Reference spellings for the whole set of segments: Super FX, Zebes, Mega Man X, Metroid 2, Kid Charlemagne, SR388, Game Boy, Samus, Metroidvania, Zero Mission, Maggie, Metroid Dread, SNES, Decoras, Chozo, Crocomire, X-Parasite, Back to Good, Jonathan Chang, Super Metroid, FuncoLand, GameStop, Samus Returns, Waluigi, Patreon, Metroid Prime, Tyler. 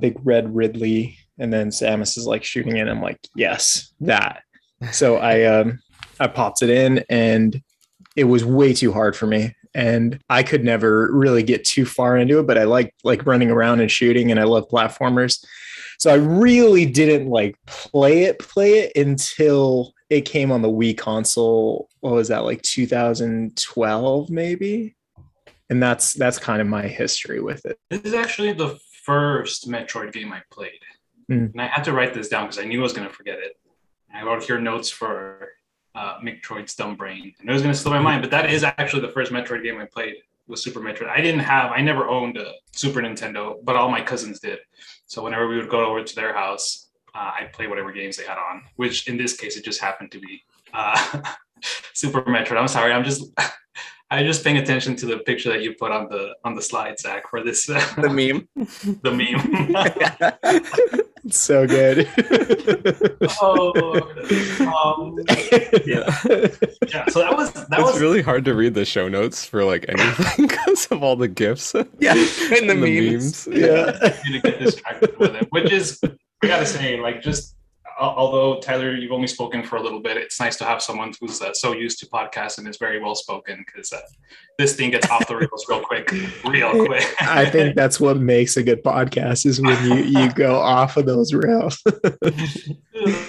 big red Ridley, and then Samus is like shooting it. I'm like, yes, that. So I popped it in, and it was way too hard for me, and I could never really get too far into it. But I like running around and shooting, and I love platformers. So I really didn't like play it until it came on the Wii console. What was that, like 2012 maybe? And that's kind of my history with it. This is actually the first Metroid game I played. Mm. And I had to write this down because I knew I was going to forget it. I wrote here notes for Metroid's Dumb Brain. And it was going to slip my mind, but that is actually the first Metroid game I played, was Super Metroid. I never owned a Super Nintendo, but all my cousins did. So whenever we would go over to their house, I'd play whatever games they had on, which in this case, it just happened to be Super Metroid. I'm sorry, I'm just paying attention to the picture that you put on the slide, Zach, for this. The meme. The meme. It's so good. Yeah. So that was really hard to read the show notes for like anything because of all the GIFs. Yeah. And the memes. Yeah. You get distracted with it, which is, I gotta say, like, just although Tyler, you've only spoken for a little bit, it's nice to have someone who's so used to podcasts and is very well spoken, because this thing gets off the rails real quick. I think that's what makes a good podcast, is when you go off of those rails.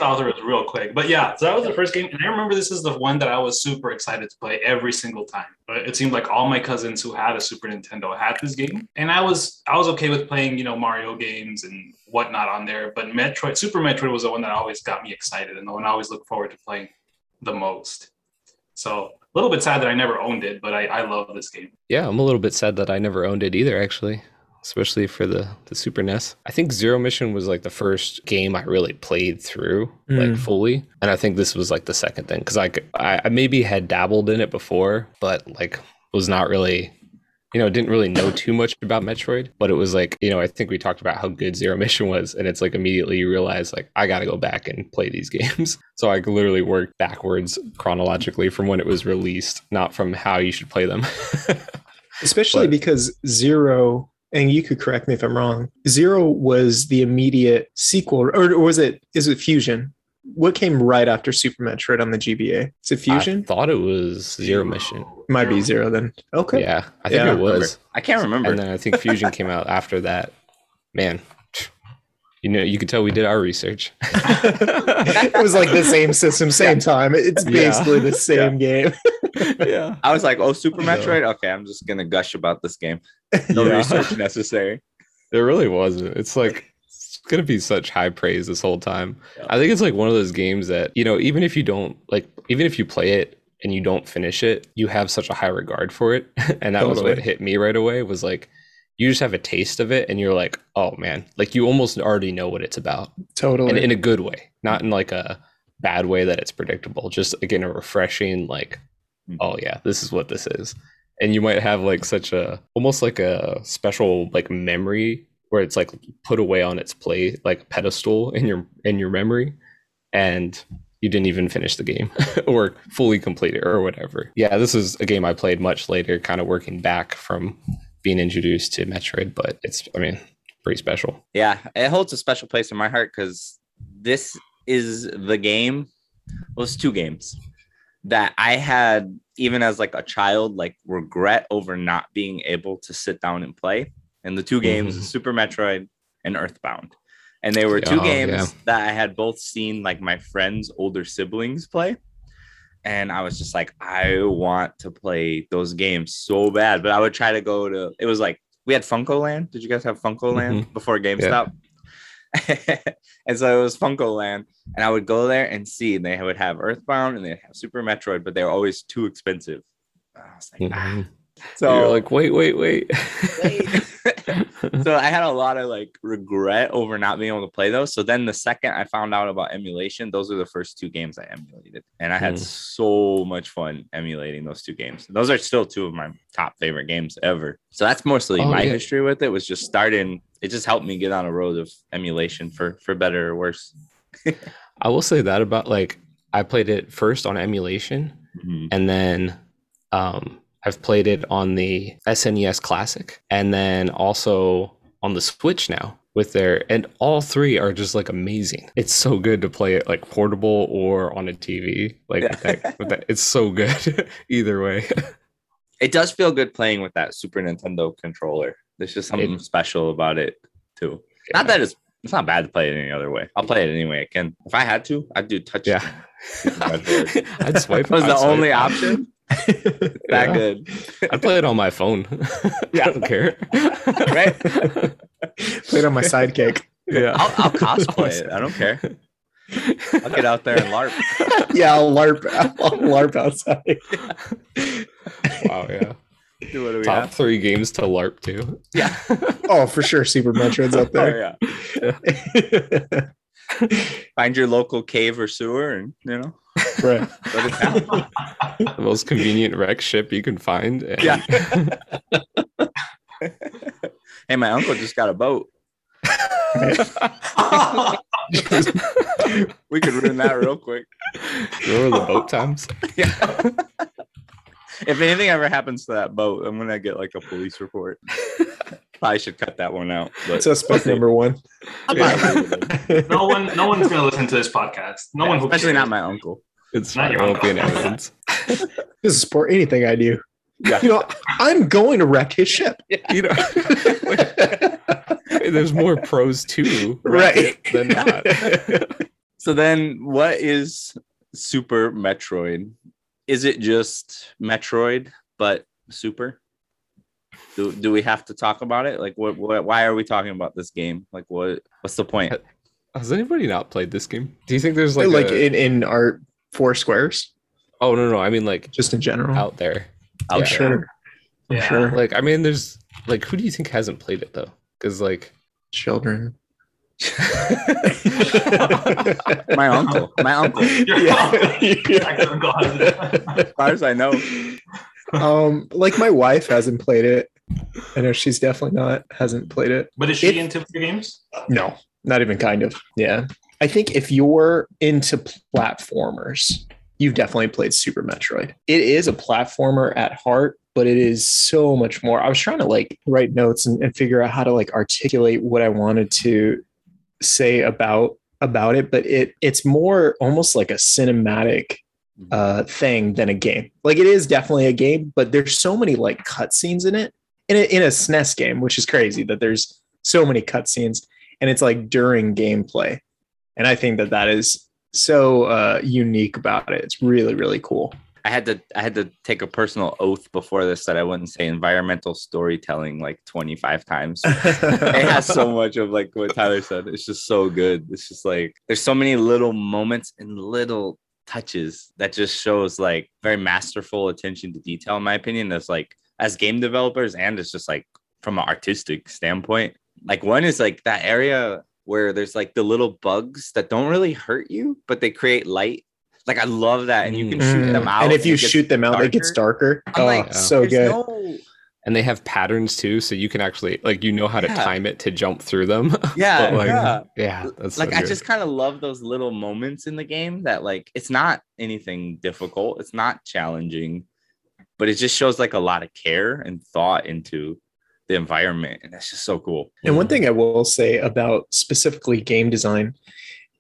Off the rails real quick. But yeah, so that was the first game, and I remember this is the one that I was super excited to play every single time. It seemed like all my cousins who had a Super Nintendo had this game, and I was okay with playing, you know, Mario games and whatnot on there, but Metroid, Super Metroid, was the one that always got me excited and the one I always look forward to playing the most. So a little bit sad that I never owned it, but I love this game. Yeah, I'm a little bit sad that I never owned it either, actually, especially for the Super NES. I think Zero Mission was like the first game I really played through like fully, and I think this was like the second thing, because I maybe had dabbled in it before, but like was not really, you know, didn't really know too much about Metroid, but it was like, you know, I think we talked about how good Zero Mission was, and it's like immediately you realize, like, I got to go back and play these games. So I literally worked backwards chronologically from when it was released, not from how you should play them. Especially because Zero, and you could correct me if I'm wrong, Zero was the immediate sequel, or is it Fusion? What came right after Super Metroid on the GBA? Is it Fusion? I thought it was Zero Mission. Might be Zero then. Okay. Yeah, I think it was. I can't remember. And then I think Fusion came out after that. Man, you know, you could tell we did our research. It was like the same system, same time. It's basically the same game. Yeah. I was like, oh, Super Metroid? Okay, I'm just going to gush about this game. No research necessary. There really wasn't. It's like, gonna be such high praise this whole time. Yeah. I think it's like one of those games that, you know, even if you play it and you don't finish it, you have such a high regard for it. And that was what hit me right away, was like, you just have a taste of it and you're like, oh man, like you almost already know what it's about. Totally. And in a good way, not in like a bad way that it's predictable, just again a refreshing like, oh yeah, this is what this is. And you might have like such a, almost like a special like memory where it's like put away on its play, like a pedestal in your memory, and you didn't even finish the game or fully complete it or whatever. Yeah, this is a game I played much later, kind of working back from being introduced to Metroid, but it's, I mean, pretty special. Yeah, it holds a special place in my heart because this is the game, well, it's two games that I had, even as like a child, like regret over not being able to sit down and play. And the two games, Super Metroid and Earthbound. And they were two games that I had both seen like my friends' older siblings play. And I was just like, I want to play those games so bad. But I would try to go to, it was like, we had FuncoLand. Did you guys have FuncoLand before GameStop? Yeah. And so it was FuncoLand. And I would go there and see, and they would have Earthbound and they'd have Super Metroid, but they were always too expensive. And I was like, So you're like, wait. So I had a lot of like regret over not being able to play those. So then the second I found out about emulation, those are the first two games I emulated. And I had so much fun emulating those two games. Those are still two of my top favorite games ever. So that's mostly my history with it, was just starting. It just helped me get on a road of emulation for better or worse. I will say that about like, I played it first on emulation and then, I've played it on the SNES Classic and then also on the Switch now. with there, and all three are just like amazing. It's so good to play it like portable or on a TV. Like with that, it's so good either way. It does feel good playing with that Super Nintendo controller. There's just something special about it too. Yeah. Not that it's not bad to play it any other way. I'll play it anyway. I can. If I had to, I'd do touch. Yeah. I'd swipe. That was the only option. That good. I play it on my phone. Yeah, I don't care. Right? Play it on my sidekick. Yeah, I'll cosplay it. I don't care. I'll get out there and LARP. Yeah, I'll LARP outside. Wow, yeah. What do we Top have? Three games to LARP to. Yeah. Oh, for sure. Super Metroid's up there. Oh, yeah. Find your local cave or sewer, and you know. Right. The most convenient wreck ship you can find. And... Yeah. Hey, my uncle just got a boat. We could ruin that real quick. Remember the boat times? Yeah. If anything ever happens to that boat, I'm gonna get like a police report. Probably should cut that one out. But... Suspect number one. Yeah. No one's gonna listen to this podcast. No one, especially not my uncle. It's not your uncle. This is for anything I do. Yeah. You know, I'm going to wreck his ship. Yeah. You know, there's more pros to right than not. So then, what is Super Metroid? Is it just Metroid, but super? Do we have to talk about it? Like, what? Why are we talking about this game? Like, what's the point? Has anybody not played this game? Do you think there's like in our four squares? Oh no, I mean like just in general out there. I'm sure. Like, I mean, there's like, who do you think hasn't played it though? Because like children. my uncle as far as I know, like my wife hasn't played it. I know she's definitely hasn't played it, but is she into video games? No, not even kind of. Yeah, I think if you're into platformers, you've definitely played Super Metroid. It is a platformer at heart, but it is so much more. I was trying to like write notes and figure out how to like articulate what I wanted to say about it, but it's more almost like a cinematic thing than a game. Like, it is definitely a game, but there's so many like cutscenes in it, in a SNES game, which is crazy that there's so many cutscenes, and it's like during gameplay. And I think that is so unique about it. It's really, really cool. I had to take a personal oath before this that I wouldn't say environmental storytelling like 25 times. It has so much of like what Tyler said. It's just so good. It's just like there's so many little moments and little touches that just shows like very masterful attention to detail, in my opinion. That's like as game developers, and it's just like from an artistic standpoint. Like, one is like that area where there's like the little bugs that don't really hurt you, but they create light. Like, I love that. And you can shoot them out. And if you shoot them out, it gets darker. I'm so good. And they have patterns too. So you can actually, like, you know how to time it to jump through them. Yeah. But, like, yeah. That's like, so I just kind of love those little moments in the game that, like, it's not anything difficult. It's not challenging, but it just shows like a lot of care and thought into the environment. And that's just so cool. And one thing I will say about specifically game design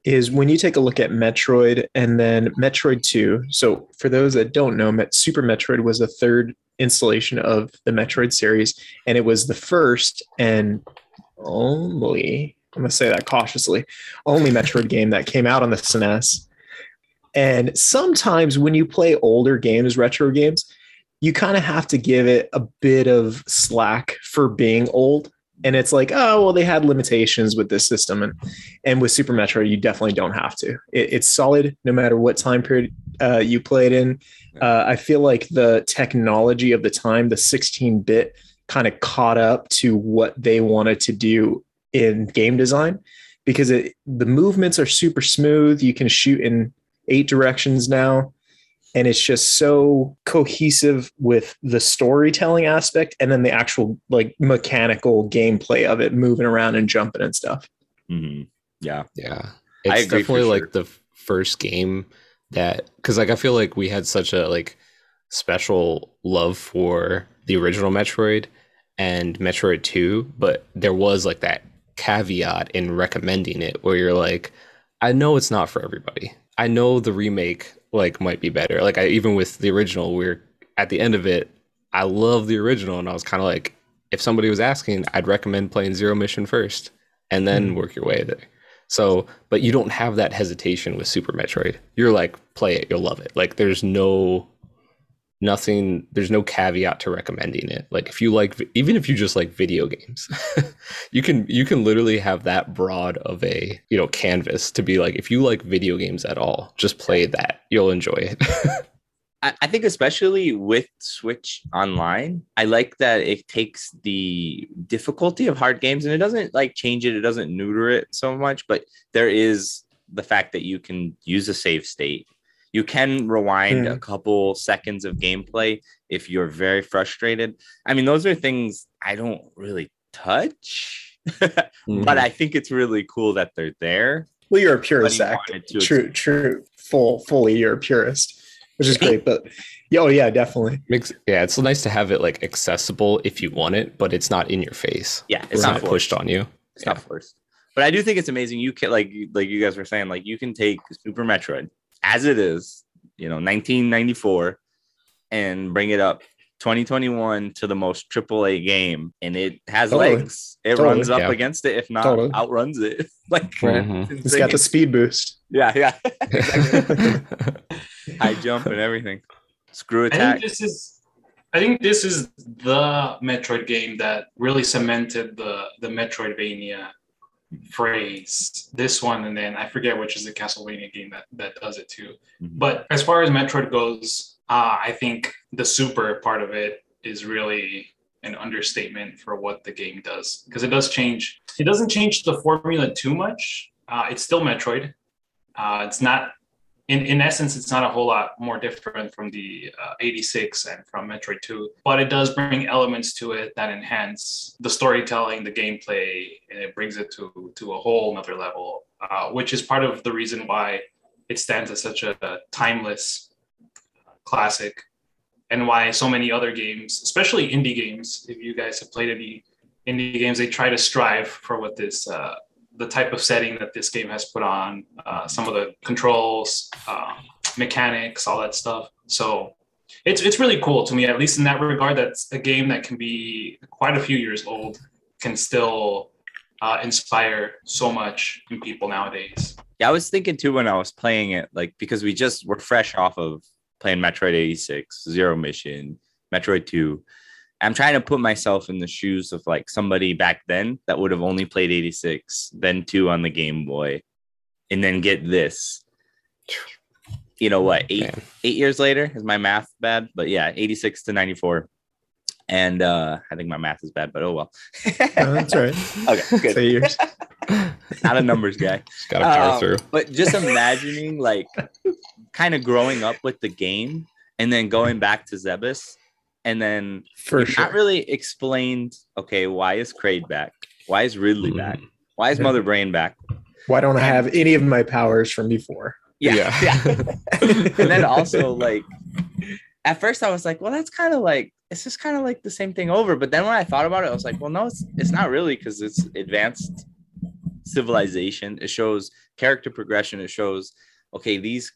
is when you take a look at Metroid and then Metroid 2. So for those that don't know, Super Metroid was the third installation of the Metroid series, and it was the first and only, I'm going to say that cautiously, only Metroid game that came out on the SNES. And sometimes when you play older games, retro games, you kind of have to give it a bit of slack for being old. And it's like, oh, well, they had limitations with this system. And with Super Metroid, you definitely don't have to. It's solid no matter what time period you play it in. I feel like the technology of the time, the 16-bit, kind of caught up to what they wanted to do in game design, because the movements are super smooth. You can shoot in 8 directions now. And it's just so cohesive with the storytelling aspect, and then the actual like mechanical gameplay of it, moving around and jumping and stuff. Mm-hmm. Yeah. Yeah. It's definitely like the first game that, because like I feel like we had such a like special love for the original Metroid and Metroid 2, but there was like that caveat in recommending it where you're like, I know it's not for everybody. I know the remake like might be better. Like I, even with the original, we're at the end of it. I love the original, and I was kind of like, if somebody was asking, I'd recommend playing Zero Mission first and then work your way there. So, but you don't have that hesitation with Super Metroid. You're like, play it, you'll love it. Like there's no caveat to recommending it. Like if you like, even if you just like video games, you can literally have that broad of a, you know, canvas to be like, if you like video games at all, just play that, you'll enjoy it. I think especially with Switch Online, I like that it takes the difficulty of hard games and it doesn't like change it. It doesn't neuter it so much, but there is the fact that you can use a save state. You can rewind a couple seconds of gameplay if you're very frustrated. I mean, those are things I don't really touch, but I think it's really cool that they're there. Well, you're a purist, Zach. True. Fully, you're a purist, which is great. But yeah, definitely. Yeah, it's nice to have it like accessible if you want it, but it's not in your face. Yeah, it's not pushed on you. It's not forced. But I do think it's amazing. You can like you guys were saying, like you can take Super Metroid as it is, you know, 1994, and bring it up 2021 to the most AAA game, and it has legs. It runs up against it, if not outruns it. Like it's got the speed boost. Yeah, exactly. High jump and everything. Screw attack. I think this is the Metroid game that really cemented the Metroidvania phrase. This one, and then I forget which is the Castlevania game that does it too. But as far as Metroid goes, I think the super part of it is really an understatement for what the game does, because it does change. It doesn't change the formula too much. It's still Metroid. It's not, in essence, it's not a whole lot more different from the 86 and from Metroid 2, but it does bring elements to it that enhance the storytelling, the gameplay, and it brings it to a whole nother level, which is part of the reason why it stands as such a timeless classic, and why so many other games, especially indie games, if you guys have played any indie games, they try to strive for what this the type of setting that this game has put on, some of the controls, mechanics, all that stuff. So it's really cool to me, at least in that regard. That's a game that can be quite a few years old, can still inspire so much in people nowadays. Yeah, I was thinking too when I was playing it, like, because we just were fresh off of playing Metroid 86, Zero Mission, Metroid 2. I'm trying to put myself in the shoes of like somebody back then that would have only played 86, then 2 on the Game Boy, and then get this. You know what? Eight years later, is my math bad? But yeah, 86 to 94. And I think my math is bad, but oh well. No, that's all right. Okay, good. 8 years. Not a numbers guy. Got to power through. But just imagining like kind of growing up with the game and then going back to Zebes. And then not really explained, okay, why is Kraid back? Why is Ridley back? Why is Mother Brain back? Why don't I have any of my powers from before? Yeah. And then also, like, at first I was like, well, that's kind of like, it's just kind of like the same thing over. But then when I thought about it, I was like, well, no, it's not really, because it's advanced civilization. It shows character progression. It shows, okay, these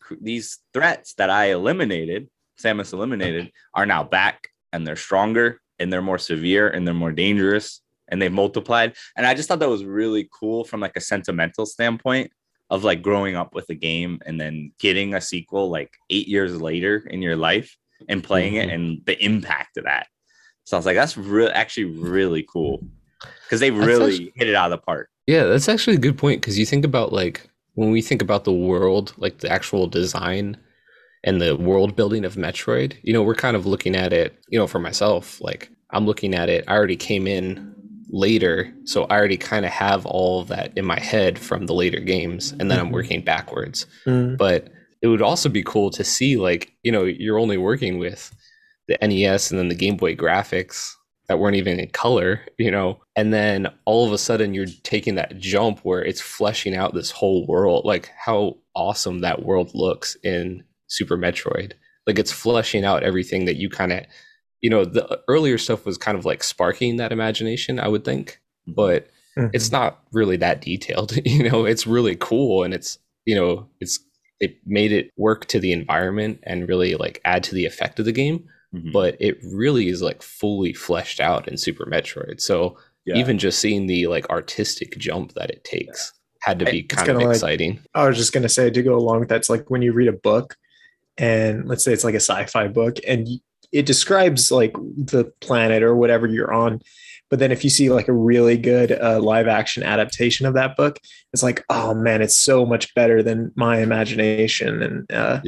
threats that I eliminated, Samus eliminated, are now back. And they're stronger, and they're more severe, and they're more dangerous, and they've multiplied. And I just thought that was really cool from like a sentimental standpoint of like growing up with a game and then getting a sequel like 8 years later in your life and playing it and the impact of that. So I was like, that's actually really cool, because they really hit it out of the park. Yeah, that's actually a good point, because you think about like when we think about the world, like the actual design and the world building of Metroid, you know, we're kind of looking at it, you know, for myself, like I'm looking at it, I already came in later, so I already kind of have all of that in my head from the later games, and then I'm working backwards. But it would also be cool to see, like, you know, you're only working with the NES and then the Game Boy graphics that weren't even in color, you know, and then all of a sudden you're taking that jump where it's fleshing out this whole world, like how awesome that world looks in Super Metroid. Like it's fleshing out everything that you kind of, you know, the earlier stuff was kind of like sparking that imagination, I would think, but It's not really that detailed, you know. It's really cool, and it's, you know, it's, it made it work to the environment and really like add to the effect of the game. Mm-hmm. But it really is like fully fleshed out in Super Metroid. So even just seeing the like artistic jump that it takes had to be kind of exciting. Like, I was just gonna say, to go along with that, it's like when you read a book, and let's say it's like a sci-fi book, and it describes like the planet or whatever you're on. But then if you see like a really good live action adaptation of that book, it's like, oh man, it's so much better than my imagination. And I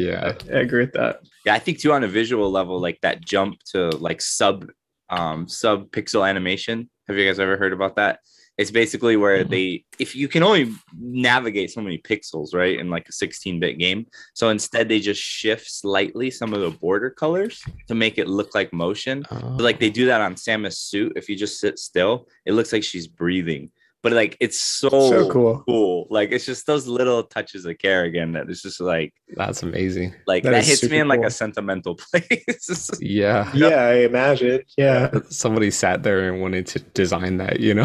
agree with that. Yeah, I think too, on a visual level, like that jump to like sub pixel animation. Have you guys ever heard about that? It's basically where if you can only navigate so many pixels, right, in like a 16-bit game. So instead, they just shift slightly some of the border colors to make it look like motion. But like they do that on Samus' suit. If you just sit still, it looks like she's breathing. But like it's so cool. Like it's just those little touches of Kerrigan that it's just like, that's amazing. Like that hits me in like a sentimental place. Yeah, I imagine. Yeah, somebody sat there and wanted to design that, you know,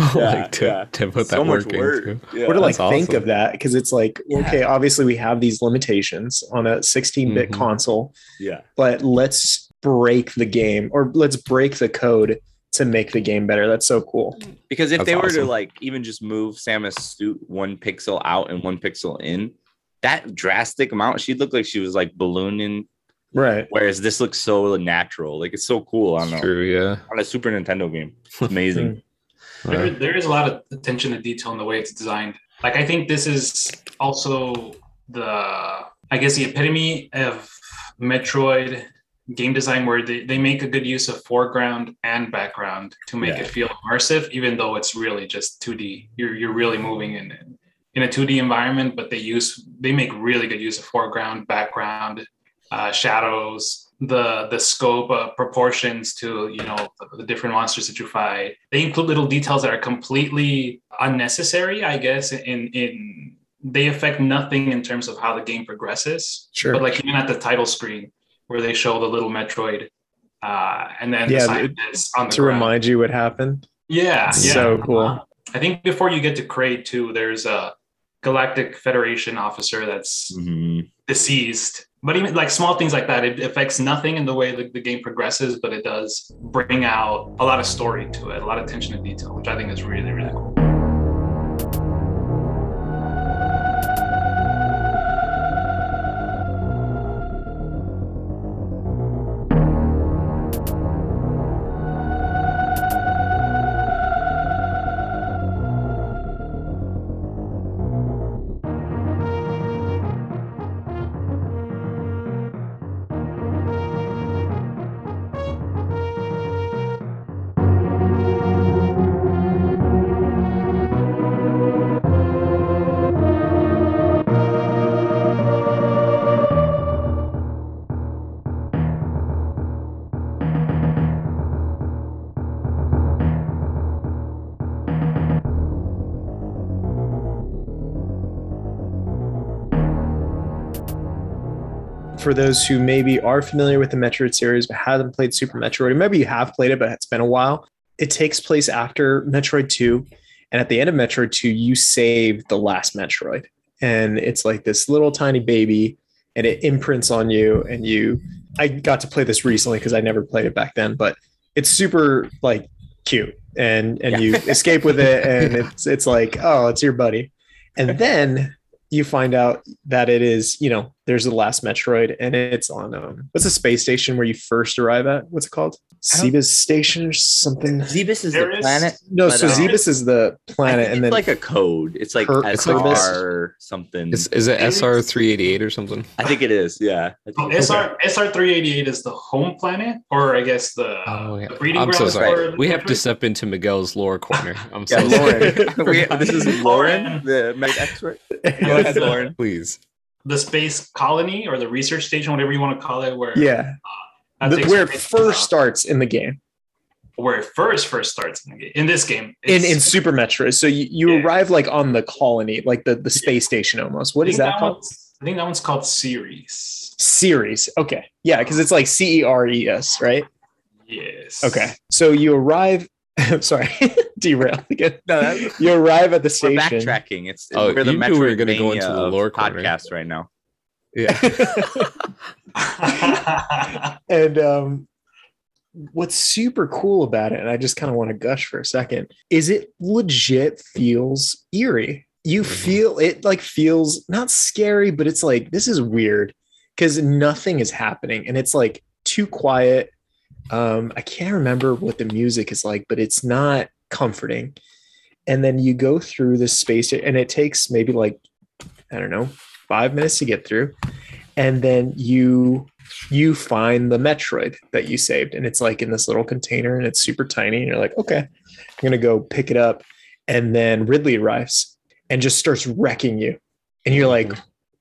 to put so that work into. Yeah. What do like awesome. Think of that? Because it's like, okay, obviously we have these limitations on a 16-bit console. Yeah, but let's break the game, or let's break the code to make the game better. That's so cool. Because if that's they were awesome. To like even just move Samus' suit 1 pixel out and 1 pixel in, that drastic amount, she looked like she was like ballooning. Right. Whereas this looks so natural. Like it's so cool on a Super Nintendo game. It's amazing. There is a lot of attention to detail in the way it's designed. Like I think this is also the epitome of Metroid game design, where they make a good use of foreground and background to make it feel immersive, even though it's really just 2D. You're really moving in a 2D environment, but they make really good use of foreground, background, shadows, the scope, proportions to, you know, the different monsters that you fight. They include little details that are completely unnecessary, I guess, in they affect nothing in terms of how the game progresses. Sure. But like even at the title screen, where they show the little Metroid, and then the ground. Remind you what happened. Yeah, so cool. I think before you get to Kraid 2, there's a Galactic Federation officer that's deceased. But even like small things like that, it affects nothing in the way the game progresses, but it does bring out a lot of story to it, a lot of attention to detail, which I think is really, really cool. For those who maybe are familiar with the Metroid series but haven't played Super Metroid, or maybe you have played it but it's been a while, it takes place after Metroid 2, and at the end of Metroid 2, you save the last Metroid, and it's like this little tiny baby, and it imprints on you. And I got to play this recently because I never played it back then, but it's super like cute, and you escape with it, and it's like, oh, it's your buddy. And then you find out that it is, you know, there's the last Metroid, and it's on what's the space station where you first arrive at? What's it called? Zebes station or something. Zebes is the planet. No, so Zebes is the planet, and then it's like a code. It's like SR something. Is it SR388 or something? I think it is. Yeah. SR388 is the home planet, or I guess the breeding grounds. I'm so sorry. We have to step into Miguel's lore corner. I'm so sorry. This is Lauren, the mech expert. Lauren, please. The space colony, or the research station, whatever you want to call it, where it first starts in the game. In this game, in Super Metroid, so you arrive like on the colony, like the space station almost. What is that called? I think that one's called Ceres. Ceres, okay, yeah, because it's like Ceres, right? Yes. Okay, so you arrive I'm sorry, derailed again. No, you arrive at the station. We're backtracking. It's oh, where the Metroidvania we going to go into the lore podcast right now. Yeah. And what's super cool about it, and I just kind of want to gush for a second, is it legit feels eerie. You feel it, like, feels not scary, but it's like, this is weird because nothing is happening and it's like too quiet. I can't remember what the music is like, but it's not comforting. And then you go through this space and it takes maybe like, I don't know, 5 minutes to get through. And then you find the Metroid that you saved. And it's like in this little container and it's super tiny. And you're like, okay, I'm going to go pick it up. And then Ridley arrives and just starts wrecking you. And you're like,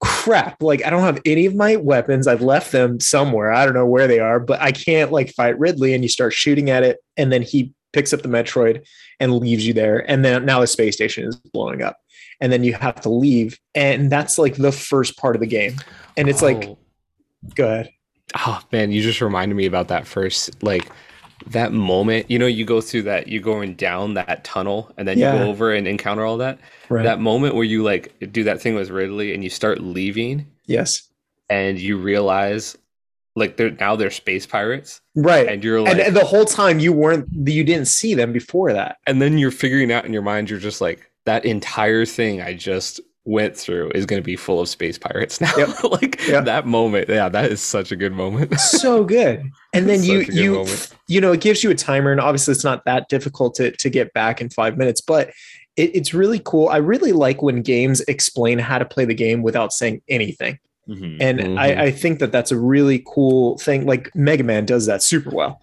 crap, like I don't have any of my weapons. I've left them somewhere. I don't know where they are, but I can't like fight Ridley. And you start shooting at it. And then he picks up the Metroid and leaves you there. And then now the space station is blowing up. And then you have to leave. And that's like the first part of the game. And it's like, go ahead. Oh man, you just reminded me about that first, like that moment, you know, you go through that, you're going down that tunnel and then you go over and encounter all that. Right. That moment where you like do that thing with Ridley and you start leaving. Yes. And you realize like they're space pirates. Right. And you're like, and the whole time you didn't see them before that. And then you're figuring out in your mind, you're just like, that entire thing I just went through is going to be full of space pirates now. Yep. Like that moment. Yeah, that is such a good moment. So good. And then you know, it gives you a timer and obviously it's not that difficult to get back in 5 minutes, but it's really cool. I really like when games explain how to play the game without saying anything. Mm-hmm. And mm-hmm. I think that's a really cool thing. Like Mega Man does that super well.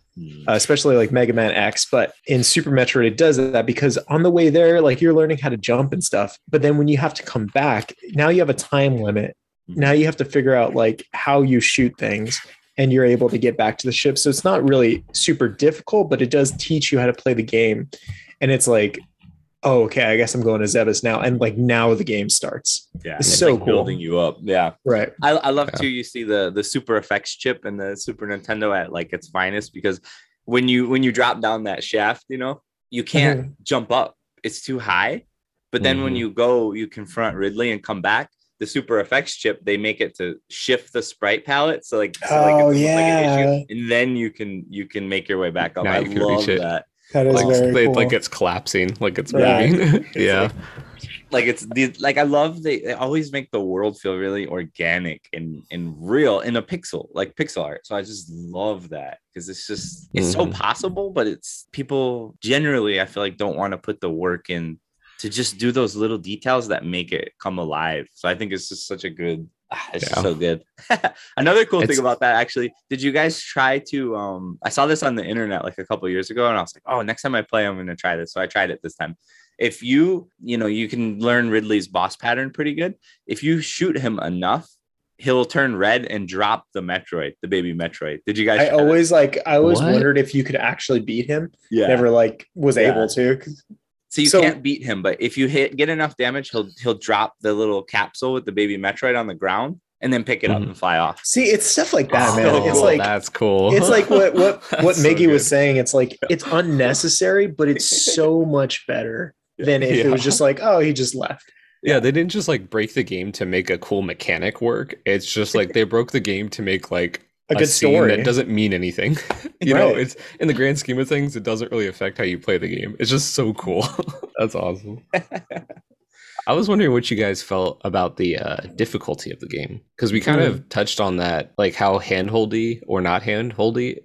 Especially like Mega Man X, but in Super Metroid it does that because on the way there, like you're learning how to jump and stuff, but then when you have to come back, now you have a time limit. Now you have to figure out like how you shoot things and you're able to get back to the ship. So it's not really super difficult, but it does teach you how to play the game. And it's like, oh, okay, I guess I'm going to Zebes now. And like now the game starts. Yeah. It's so like cool. Building you up. Yeah. Right. I love too, you see the Super FX chip and the Super Nintendo at like its finest, because when you drop down that shaft, you know, you can't jump up. It's too high. But then when you confront Ridley and come back, the Super FX chip, they make it to shift the sprite palette. So an issue. And then you can make your way back up. Now I love that. That is like, very cool. Like it's collapsing, like it's moving. It's like it's I love they always make the world feel really organic and real in a pixel art. So I just love that because it's just it's so possible, but it's people generally I feel like don't want to put the work in to just do those little details that make it come alive. So I think it's just such a good. It's so good. Another cool thing about that, actually, did you guys try to? I saw this on the internet like a couple of years ago, and I was like, "Oh, next time I play, I'm going to try this." So I tried it this time. If you can learn Ridley's boss pattern pretty good. If you shoot him enough, he'll turn red and drop the Metroid, the baby Metroid. Did you guys? I always wondered if you could actually beat him. Yeah, never was able to. So you can't beat him, but if you get enough damage, he'll drop the little capsule with the baby Metroid on the ground and then pick it up and fly off. See, it's stuff like that, man. So it's cool. Like that's cool. It's like what Maggie was saying. It's like it's unnecessary, but it's so much better than if it was just like, oh, he just left. Yeah, they didn't just like break the game to make a cool mechanic work. It's just like they broke the game to make like a good story that doesn't mean anything. You know, it's in the grand scheme of things, it doesn't really affect how you play the game. It's just so cool. That's awesome. I was wondering what you guys felt about the difficulty of the game, because we kind of touched on that, like how handholdy or not handholdy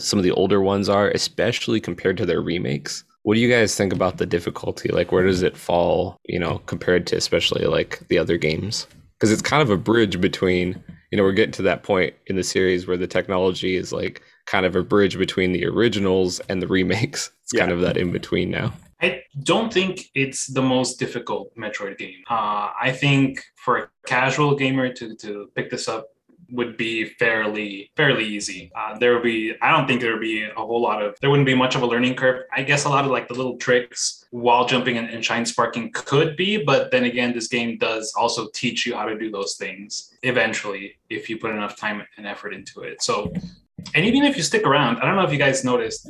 some of the older ones are, especially compared to their remakes. What do you guys think about the difficulty? Like, where does it fall, you know, compared to especially like the other games? Because it's kind of a bridge between, you know, we're getting to that point in the series where the technology is like kind of a bridge between the originals and the remakes. It's kind of that in between now. I don't think it's the most difficult Metroid game. I think for a casual gamer to pick this up would be fairly easy. There wouldn't be much of a learning curve. I guess a lot of like the little tricks while jumping and shine sparking could be, but then again, this game does also teach you how to do those things eventually if you put enough time and effort into it. So, and even if you stick around, I don't know if you guys noticed,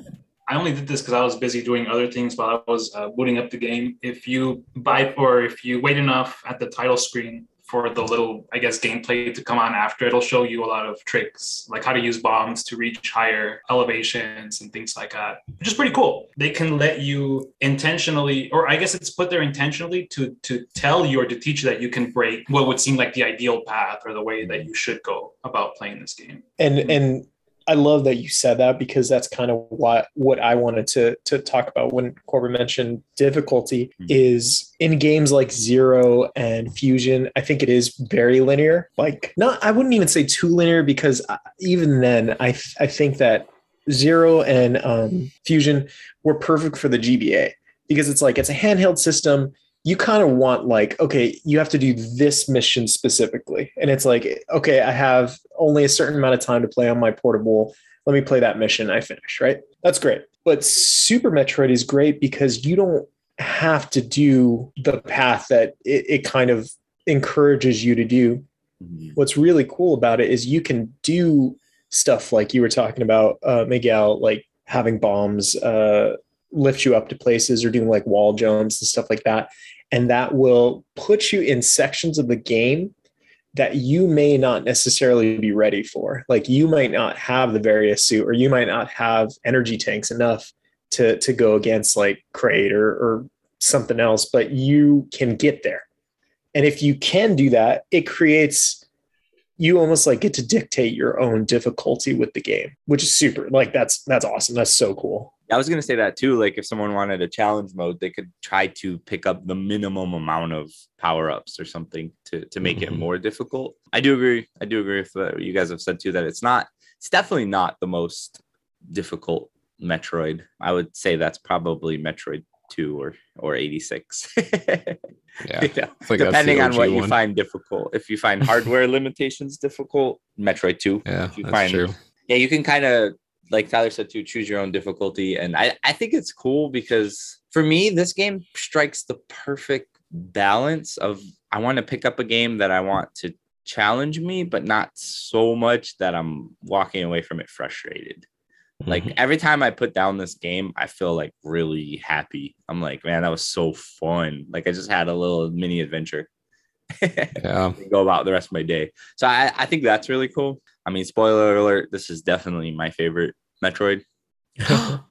I only did this because I was busy doing other things while I was booting up the game. If you wait enough at the title screen for the little, I guess, gameplay to come on after, it'll show you a lot of tricks, like how to use bombs to reach higher elevations and things like that, which is pretty cool. They can let you intentionally, or I guess it's put there intentionally to tell you or to teach you that you can break what would seem like the ideal path or the way that you should go about playing this game. And I love that you said that, because that's kind of what I wanted to talk about when Corbin mentioned difficulty, is in games like Zero and Fusion, I think it is very linear. Like, not, I wouldn't even say too linear, because even then I think that Zero and Fusion were perfect for the GBA, because it's like, it's a handheld system. You kind of want, like, okay, you have to do this mission specifically. And it's like, okay, I have only a certain amount of time to play on my portable. Let me play that mission. I finish, right? That's great. But Super Metroid is great because you don't have to do the path that it kind of encourages you to do. Mm-hmm. What's really cool about it is you can do stuff like you were talking about, Miguel, like having bombs, lift you up to places, or doing like wall jumps and stuff like that. And that will put you in sections of the game that you may not necessarily be ready for. Like, you might not have the Varia suit, or you might not have energy tanks enough to go against like Kraid or something else, but you can get there. And if you can do that, it creates, you almost like get to dictate your own difficulty with the game, which is super, like, that's awesome. That's so cool. I was going to say that too. Like, if someone wanted a challenge mode, they could try to pick up the minimum amount of power-ups or something to make it more difficult. I do agree with what you guys have said too, that it's definitely not the most difficult Metroid. I would say that's probably Metroid 2 or 86. Yeah. Depending on what you find difficult. If you find hardware limitations difficult, Metroid 2. Yeah, true. Yeah, you can kind of, like Tyler said too, choose your own difficulty. And I think it's cool because for me, this game strikes the perfect balance of, I want to pick up a game that I want to challenge me, but not so much that I'm walking away from it frustrated. Like, every time I put down this game, I feel like really happy. I'm like, man, that was so fun. Like, I just had a little mini adventure. Yeah. Go about the rest of my day. So I think that's really cool. I mean, spoiler alert, this is definitely my favorite Metroid. But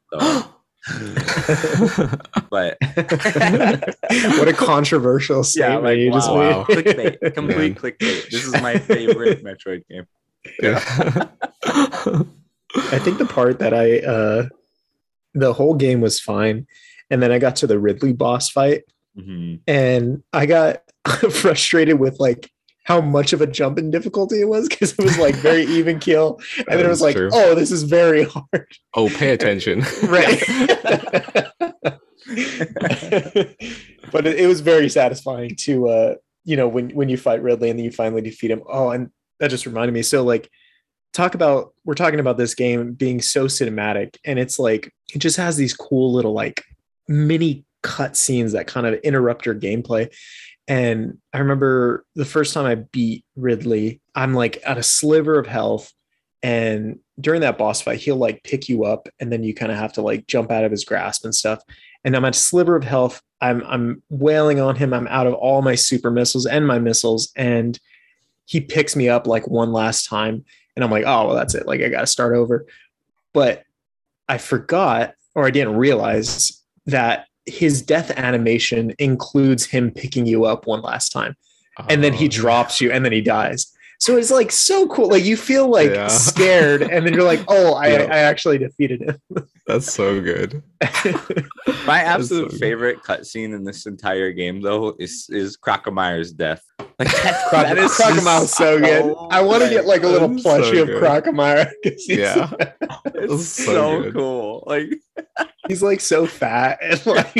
what a controversial statement. Yeah, like, you just wow. Clickbait. Complete clickbait. This is my favorite Metroid game. Yeah. I think the part that the whole game was fine. And then I got to the Ridley boss fight. Mm-hmm. And I got frustrated with, like, how much of a jump in difficulty it was, because it was like very even keel. And then it was like, true. Oh, this is very hard. Oh, pay attention. Right. But it was very satisfying to, when you fight Ridley and then you finally defeat him. Oh, and that just reminded me. So, like, we're talking about this game being so cinematic, and it's like, it just has these cool little, like, mini cut scenes that kind of interrupt your gameplay. And I remember the first time I beat Ridley, I'm like at a sliver of health. And during that boss fight, he'll like pick you up, and then you kind of have to like jump out of his grasp and stuff. And I'm at a sliver of health. I'm wailing on him. I'm out of all my super missiles and my missiles. And he picks me up like one last time. And I'm like, oh, well, that's it. Like, I got to start over. But I forgot, or I didn't realize that his death animation includes him picking you up one last time. Oh. And then he drops you, and then he dies. So it's like so cool. Like, you feel like scared, and then you're like, oh, I actually defeated him. That's so good. My absolute favorite cutscene in this entire game, though, is Crocodile's death. Like, Crocodile's so good. I want to get like a little plushie of Crocodile. Yeah. It's so cool. Like, he's like so fat, and like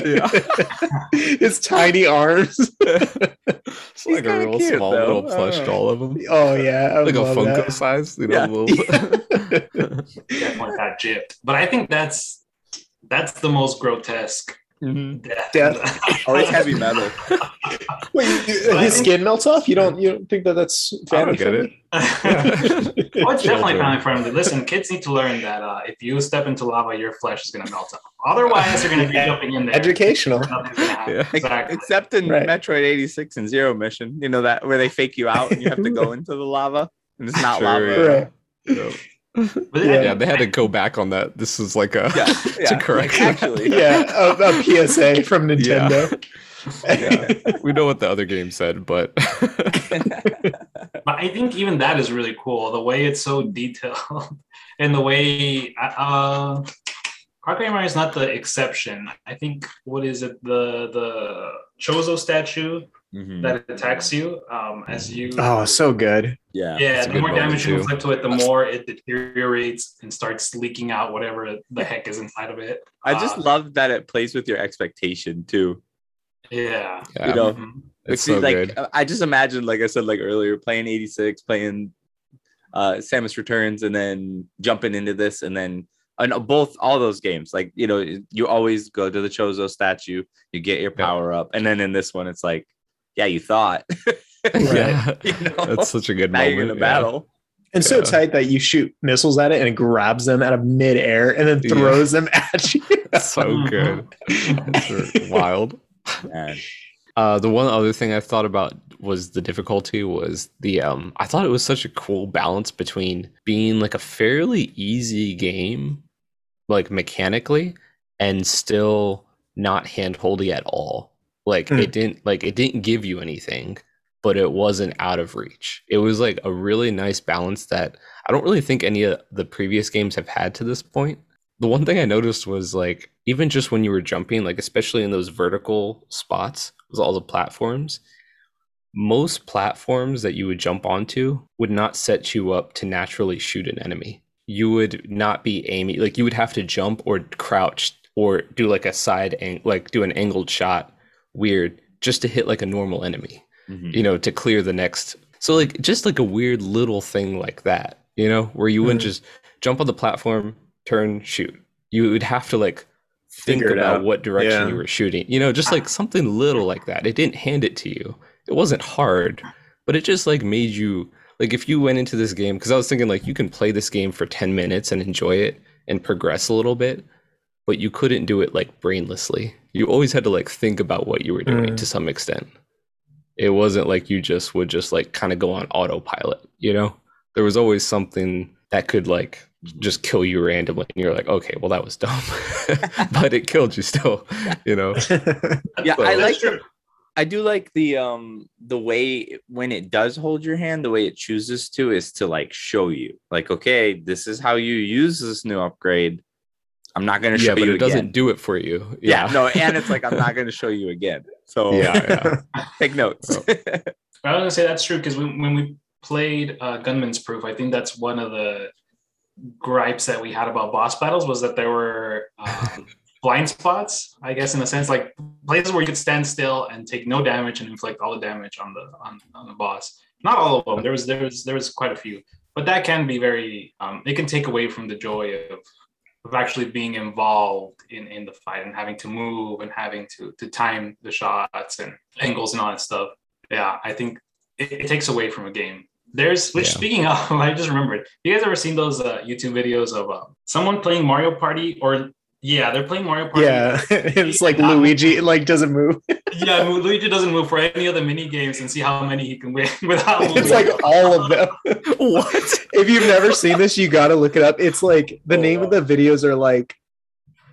his tiny arms. It's like a real cute, small little plush doll of him. Oh yeah, I like a Funko size. You know, Definitely got gypped. But I think that's the most grotesque Mm-hmm. Death. Oh, it's heavy metal. Wait, his skin melts off? You don't think that that's family friendly? Well, it's definitely family friendly. Listen, kids need to learn that if you step into lava, your flesh is going to melt off. Otherwise, you're going to be jumping in there. Educational. Yeah. Exactly. Except in Metroid 86 and Zero Mission, you know that where they fake you out and you have to go into the lava and it's not lava. Yeah. Right. So. Yeah, they had to go back on that. This is like a to correct. Actually, a PSA from Nintendo. Yeah. We know what the other game said, but I think even that is really cool. The way it's so detailed, and the way Arkham Horror is not the exception. I think what is it? The Chozo statue. Mm-hmm. That attacks you as you. Oh, so good! Yeah. The more damage you inflict to it, the more it deteriorates and starts leaking out whatever the heck is inside of it. I just love that it plays with your expectation too. Yeah. You know, it's so like good. I just imagine, like I said, like earlier, playing 86, playing Samus Returns, and then jumping into this, and then. And both all those games, like, you know, you always go to the Chozo statue, you get your power up, and then in this one, it's like, you thought, you know? That's such a good moment. You're in a battle, and so tight that you shoot missiles at it and it grabs them out of midair and then throws them at you. So good, wild. Man. The one other thing I thought about was the difficulty was the I thought it was such a cool balance between being like a fairly easy game, like mechanically, and still not hand-holdy at all. Like it didn't give you anything, but it wasn't out of reach. It was like a really nice balance that I don't really think any of the previous games have had to this point. The one thing I noticed was like even just when you were jumping, like especially in those vertical spots. Was all the platforms. Most platforms that you would jump onto would not set you up to naturally shoot an enemy. You would not be aiming, like you would have to jump or crouch or do like a side like do an angled shot weird just to hit like a normal enemy, you know, to clear the next. So like just like a weird little thing like that, you know, where you wouldn't just jump on the platform, turn, shoot. You would have to like think about what direction you were shooting, you know, just like something little like that. It didn't hand it to you. It wasn't hard, but it just like made you like if you went into this game, because I was thinking like you can play this game for 10 minutes and enjoy it and progress a little bit, but you couldn't do it like brainlessly. You always had to like think about what you were doing to some extent. It wasn't like you just would just like kind of go on autopilot, you know. There was always something that could like just kill you randomly and you're like, okay, well that was dumb. But it killed you still, you know. I do like the way when it does hold your hand, the way it chooses to is to like show you like, okay, this is how you use this new upgrade. I'm not going to show you it again. Doesn't do it for you. And it's like, I'm not going to show you again, so take notes. I was gonna say that's true because when we played Gunman's Proof, I think that's one of the gripes that we had about boss battles was that there were blind spots, I guess, in a sense, like places where you could stand still and take no damage and inflict all the damage on the boss. Not all of them. There was quite a few, but that can be very. It can take away from the joy of actually being involved in the fight and having to move and having to time the shots and angles and all that stuff. Yeah, I think it takes away from a game. Speaking of, I just remembered. You guys ever seen those YouTube videos of someone playing Mario Party? Or they're playing Mario Party. Yeah, it's like Luigi like doesn't move. Luigi doesn't move for any of the mini games, and see how many he can win without. It's like all of them. What? If you've never seen this, you gotta look it up. It's like the name of the videos are like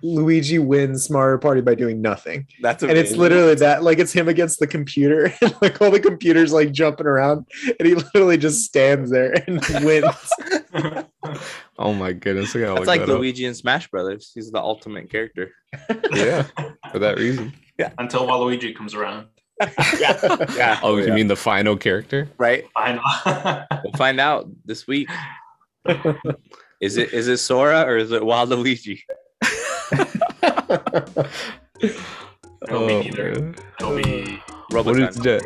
Luigi wins Mario Party by doing nothing. That's amazing. And it's literally that, like it's him against the computer, and like all the computers like jumping around, and he literally just stands there and wins. Oh my goodness! It's like Luigi in Smash Brothers. He's the ultimate character. Yeah, for that reason. Yeah. Until Waluigi comes around. Yeah. Oh, you mean the final character? Right. Final. We'll find out this week. Is it Sora or is it Waluigi? It'll be either. It'll be Robotech.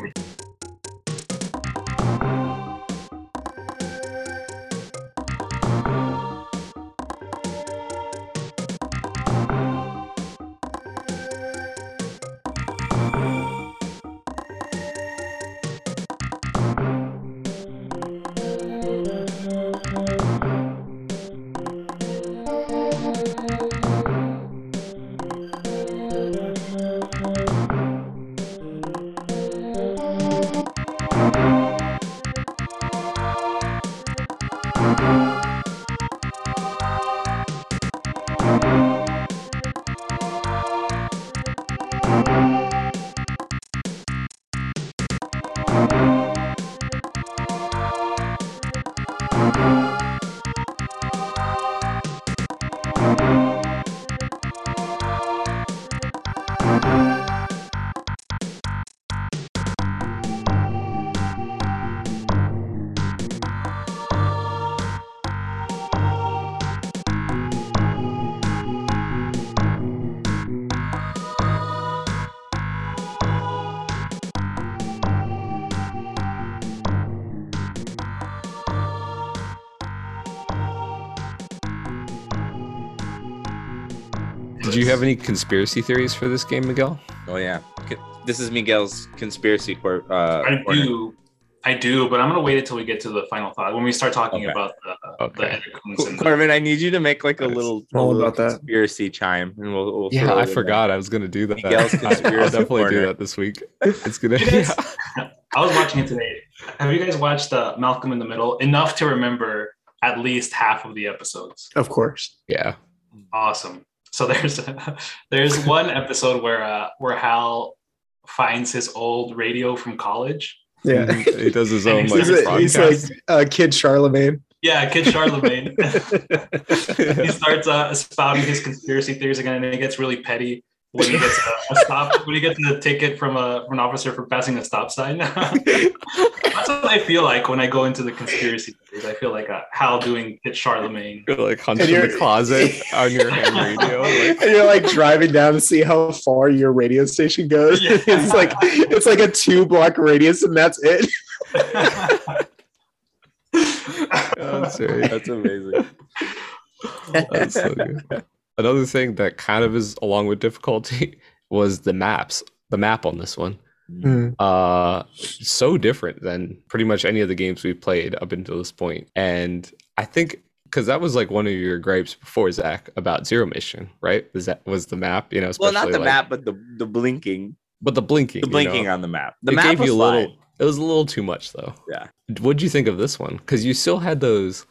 Do you have any conspiracy theories for this game, Miguel? Oh yeah, this is Miguel's conspiracy corner. I do, but I'm gonna wait until we get to the final thought when we start talking about the. Okay. The Corbin, I need you to make like a little conspiracy chime, and we'll yeah, I forgot I was gonna do that. Miguel's conspiracy I'll definitely corner. Do that this week. It's gonna. Yeah. I was watching it today. Have you guys watched Malcolm in the Middle enough to remember at least half of the episodes? Of course. Yeah. Awesome. So there's one episode where Hal finds his old radio from college. Yeah, he does his own podcast. He's like Kid Charlemagne. Yeah, Kid Charlemagne. He starts spouting his conspiracy theories again, and it gets really petty when he gets a ticket from an officer for passing a stop sign. That's what I feel like when I go into the conspiracy theories. I feel like Hal doing Kid Charlemagne. You're like hunting in the closet on your ham radio. And you're like driving down to see how far your radio station goes. Yeah. It's like a 2-block radius and that's it. I'm sorry. That's amazing. That's so good. Another thing that kind of is along with difficulty was the map on this one. Mm. So different than pretty much any of the games we've played up until this point. And I think because that was like one of your gripes before, Zach, about Zero Mission, right? Was the map, you know, especially well, not the map, but the blinking. But the blinking on the map. The map gave you a little. It was a little too much, though. Yeah. What'd you think of this one? Because you still had those.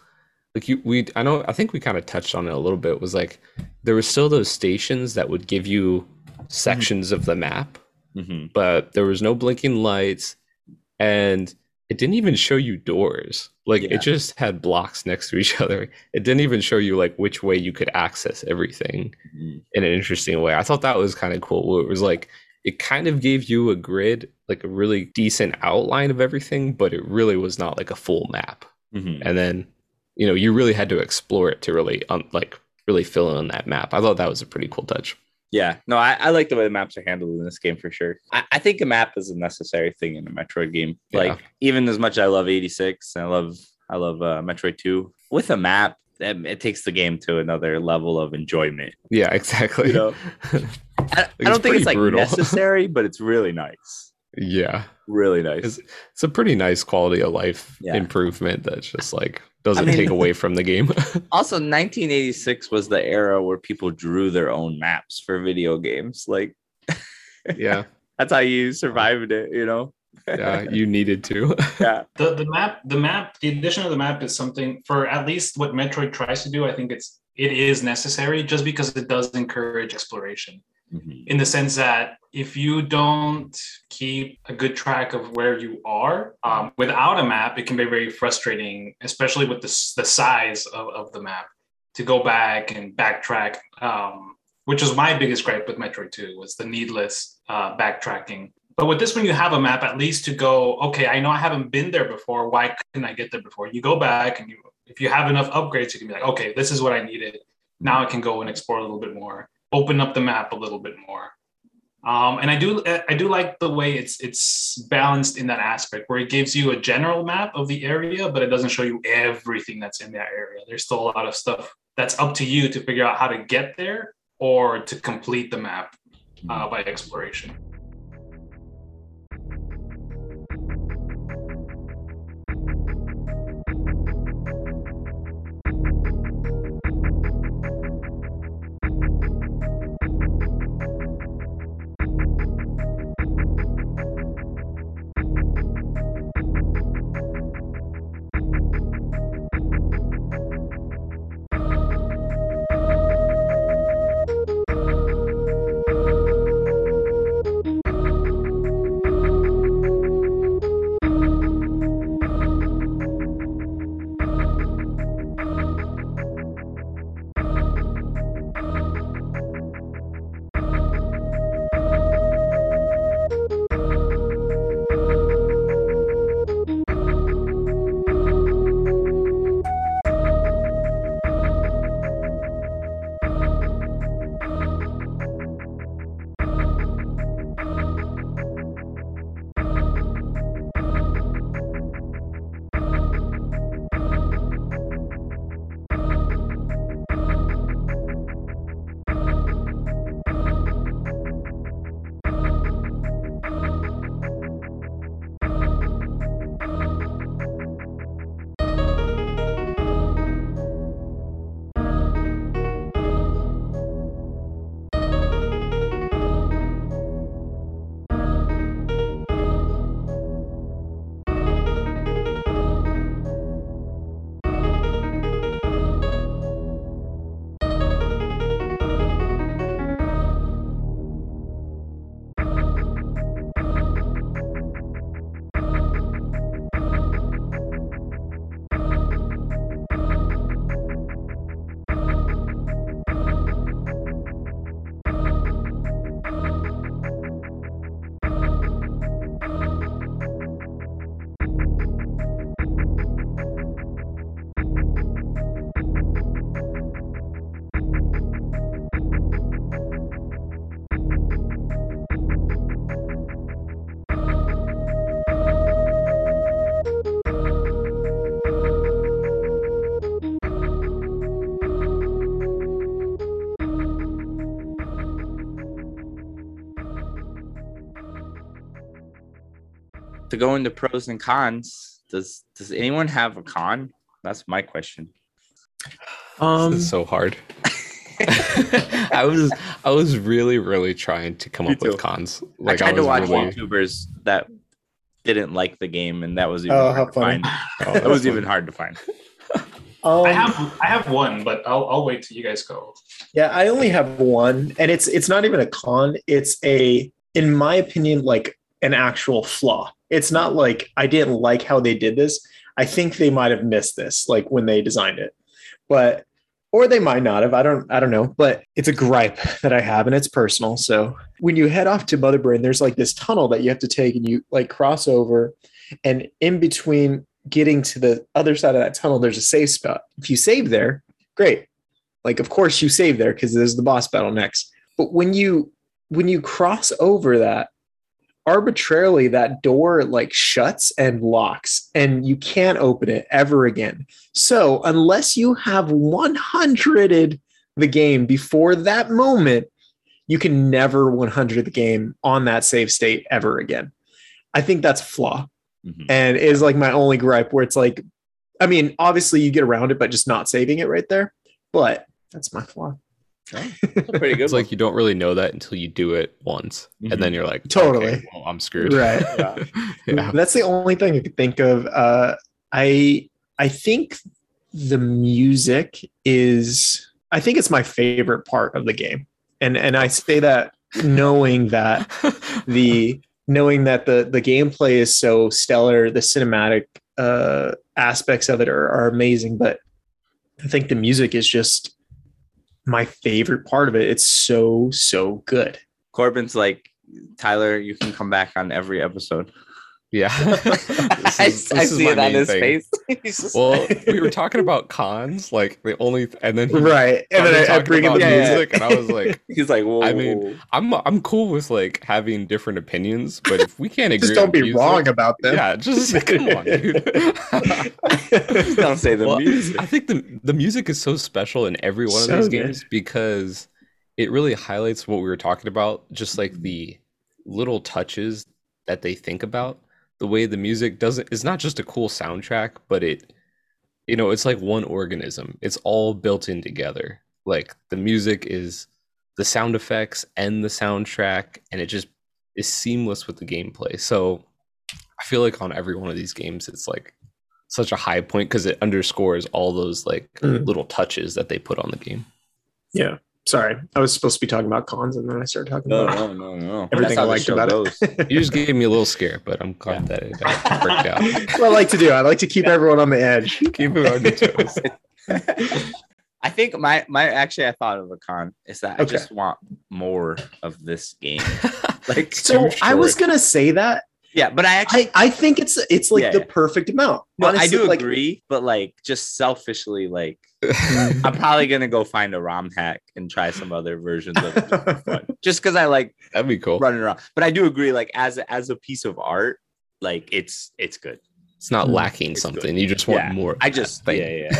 Like I think we kind of touched on it a little bit. Was like there were still those stations that would give you sections of the map, but there was no blinking lights, and it didn't even show you doors. Like it just had blocks next to each other. It didn't even show you like which way you could access everything in an interesting way. I thought that was kind of cool. It was like it kind of gave you a grid, like a really decent outline of everything, but it really was not like a full map. Mm-hmm. And then. You know, you really had to explore it to really really fill in on that map. I thought that was a pretty cool touch. Yeah, no, I like the way the maps are handled in this game for sure. I think a map is a necessary thing in a Metroid game. Yeah. Like even as much as I love 86, and I love Metroid 2. With a map, it takes the game to another level of enjoyment. Yeah, exactly. You know? I don't think it's like brutal. Necessary, but it's really nice. Yeah, really nice. It's a pretty nice quality of life improvement. That's just like. Doesn't take away from the game. Also, 1986 was the era where people drew their own maps for video games. Like, yeah, that's how you survived it. You know, yeah, you needed to. Yeah, the map, the addition of the map is something for at least what Metroid tries to do. I think it is necessary just because it does encourage exploration in the sense that if you don't keep a good track of where you are without a map, it can be very frustrating, especially with the size of the map, to go back and backtrack, which is my biggest gripe with Metroid 2 was the needless backtracking. But with this one, you have a map at least to go, okay, I know I haven't been there before. Why couldn't I get there before? You go back and if you have enough upgrades, you can be like, okay, this is what I needed. Now I can go and explore a little bit more, open up the map a little bit more. And I do like the way it's balanced in that aspect where it gives you a general map of the area, but it doesn't show you everything that's in that area. There's still a lot of stuff that's up to you to figure out how to get there or to complete the map by exploration. to go into pros and cons, does anyone have a con? That's my question. This is so hard. I was really trying to come up with cons. Like, I tried to watch YouTubers that didn't like the game, and that was even hard to find. That was even hard to find. I have one, but I'll wait till you guys go. Yeah, I only have one, and it's not even a con. It's a, in my opinion, like an actual flaw. It's not like I didn't like how they did this. I think they might have missed this, like when they designed it, but or they might not have. I don't know. But it's a gripe that I have, and it's personal. So when you head off to Mother Brain, there's like this tunnel that you have to take, and you like cross over, and in between getting to the other side of that tunnel, there's a save spot. If you save there, great. Like, of course you save there because there's the boss battle next. But when you cross over that, arbitrarily that door like shuts and locks, and you can't open it ever again. So unless you have 100'd the game before that moment, you can never 100 the game on that save state ever again. I think that's a flaw. Mm-hmm. And is like my only gripe, where it's like, I mean, obviously you get around it by just not saving it right there, but that's my flaw. Oh, that's pretty good. It's like you don't really know that until you do it once, mm-hmm. and then you're like, totally, okay, well, I'm screwed. Right. Yeah. Yeah. That's the only thing I could think of. I think the music is, I think it's my favorite part of the game, and I say that knowing that the gameplay is so stellar, the cinematic aspects of it are amazing, but I think the music is just my favorite part of it. It's so good. Corbin's like, Tyler, you can come back on every episode. Yeah. I see it on his face. Well, we were talking about cons, like the only, and then right, and then I bring up the music, and I was like, he's like, whoa. I mean, I'm cool with like having different opinions, but if we can't agree, just don't be music, wrong about them. Yeah, just come on, dude. Don't say the music. I think the music is so special in every one of these games because it really highlights what we were talking about, just like the little touches that they think about. The way the music doesn't, it's not just a cool soundtrack, but it, you know, it's like one organism. It's all built in together. Like the music is the sound effects and the soundtrack, and it just is seamless with the gameplay. So I feel like on every one of these games, it's like such a high point because it underscores all those like little touches that they put on the game. Yeah. Sorry, I was supposed to be talking about cons, and then I started talking about everything I liked about it. You just gave me a little scare, but I'm glad that it worked out. That's what I like to do. I like to keep everyone on the edge. Keep it on your toes. I think I thought of a con is that I just want more of this game. Like, so I was going to say that. Yeah, but I think it's like the perfect amount. No, honestly, I do agree, but like just selfishly, like I'm probably gonna go find a ROM hack and try some other versions of it, just because I like that'd be cool running around. But I do agree, like as a piece of art, like it's good. It's not lacking something. Good. You just want more. I just maybe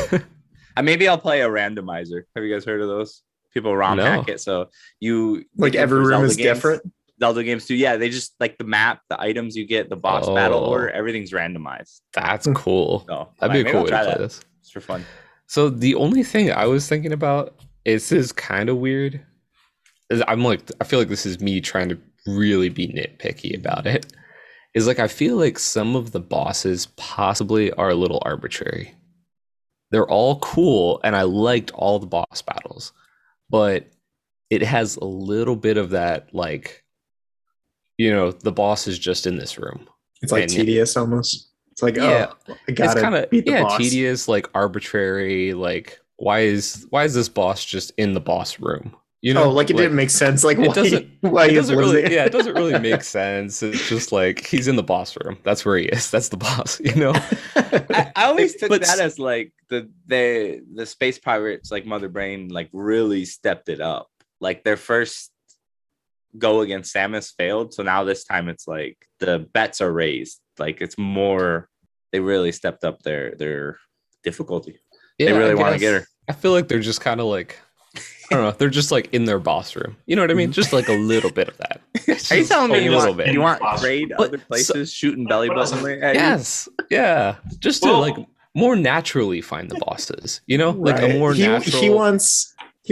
I'll play a randomizer. Have you guys heard of those? People ROM hack it, so you like every room is different. Zelda games too. Yeah, they just like the map, the items you get, the boss battle order, everything's randomized. That's cool. So, that'd be a cool way to play this. It's for fun. So the only thing I was thinking about is kind of weird. I'm like, I feel like this is me trying to really be nitpicky about it. Is like I feel like some of the bosses possibly are a little arbitrary. They're all cool, and I liked all the boss battles, but it has a little bit of that like, you know, the boss is just in this room. It's like tedious almost. It's like, I gotta beat the boss. Tedious, like arbitrary, like why is this boss just in the boss room? You know, like it didn't make sense. Like it doesn't really make sense. It's just like he's in the boss room. That's where he is. That's the boss, you know. I always took that as like the Space Pirates, like Mother Brain, like really stepped it up. Like their first go against Samus failed, so now this time it's like the bets are raised, like it's more, they really stepped up their difficulty. They really want to get her. I feel like they're just kind of like I don't know. They're just like in their boss room. You know what I mean? Just like a little bit of that. Are you telling me you want raid other places, shooting belly buttons? Yes. Yeah. Just to like more naturally find the bosses. You know, like a more natural. He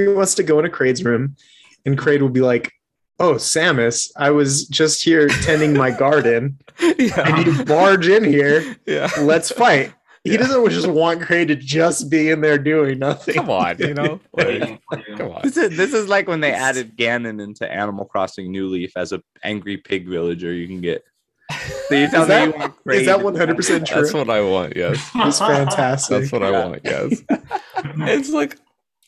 wants to go into Kraid's room, and Kraid will be like, "Oh, Samus, I was just here tending my garden, and you barge in here. Yeah. Let's fight." He doesn't just want Kraid to just be in there doing nothing. Come on, you know? Like, come on. This is like when they added Ganon into Animal Crossing New Leaf as an angry pig villager you can get. So you tell me you want Kraid. Is that 100% true? That's what I want, yes. It's fantastic. That's what I want, yes. It's like,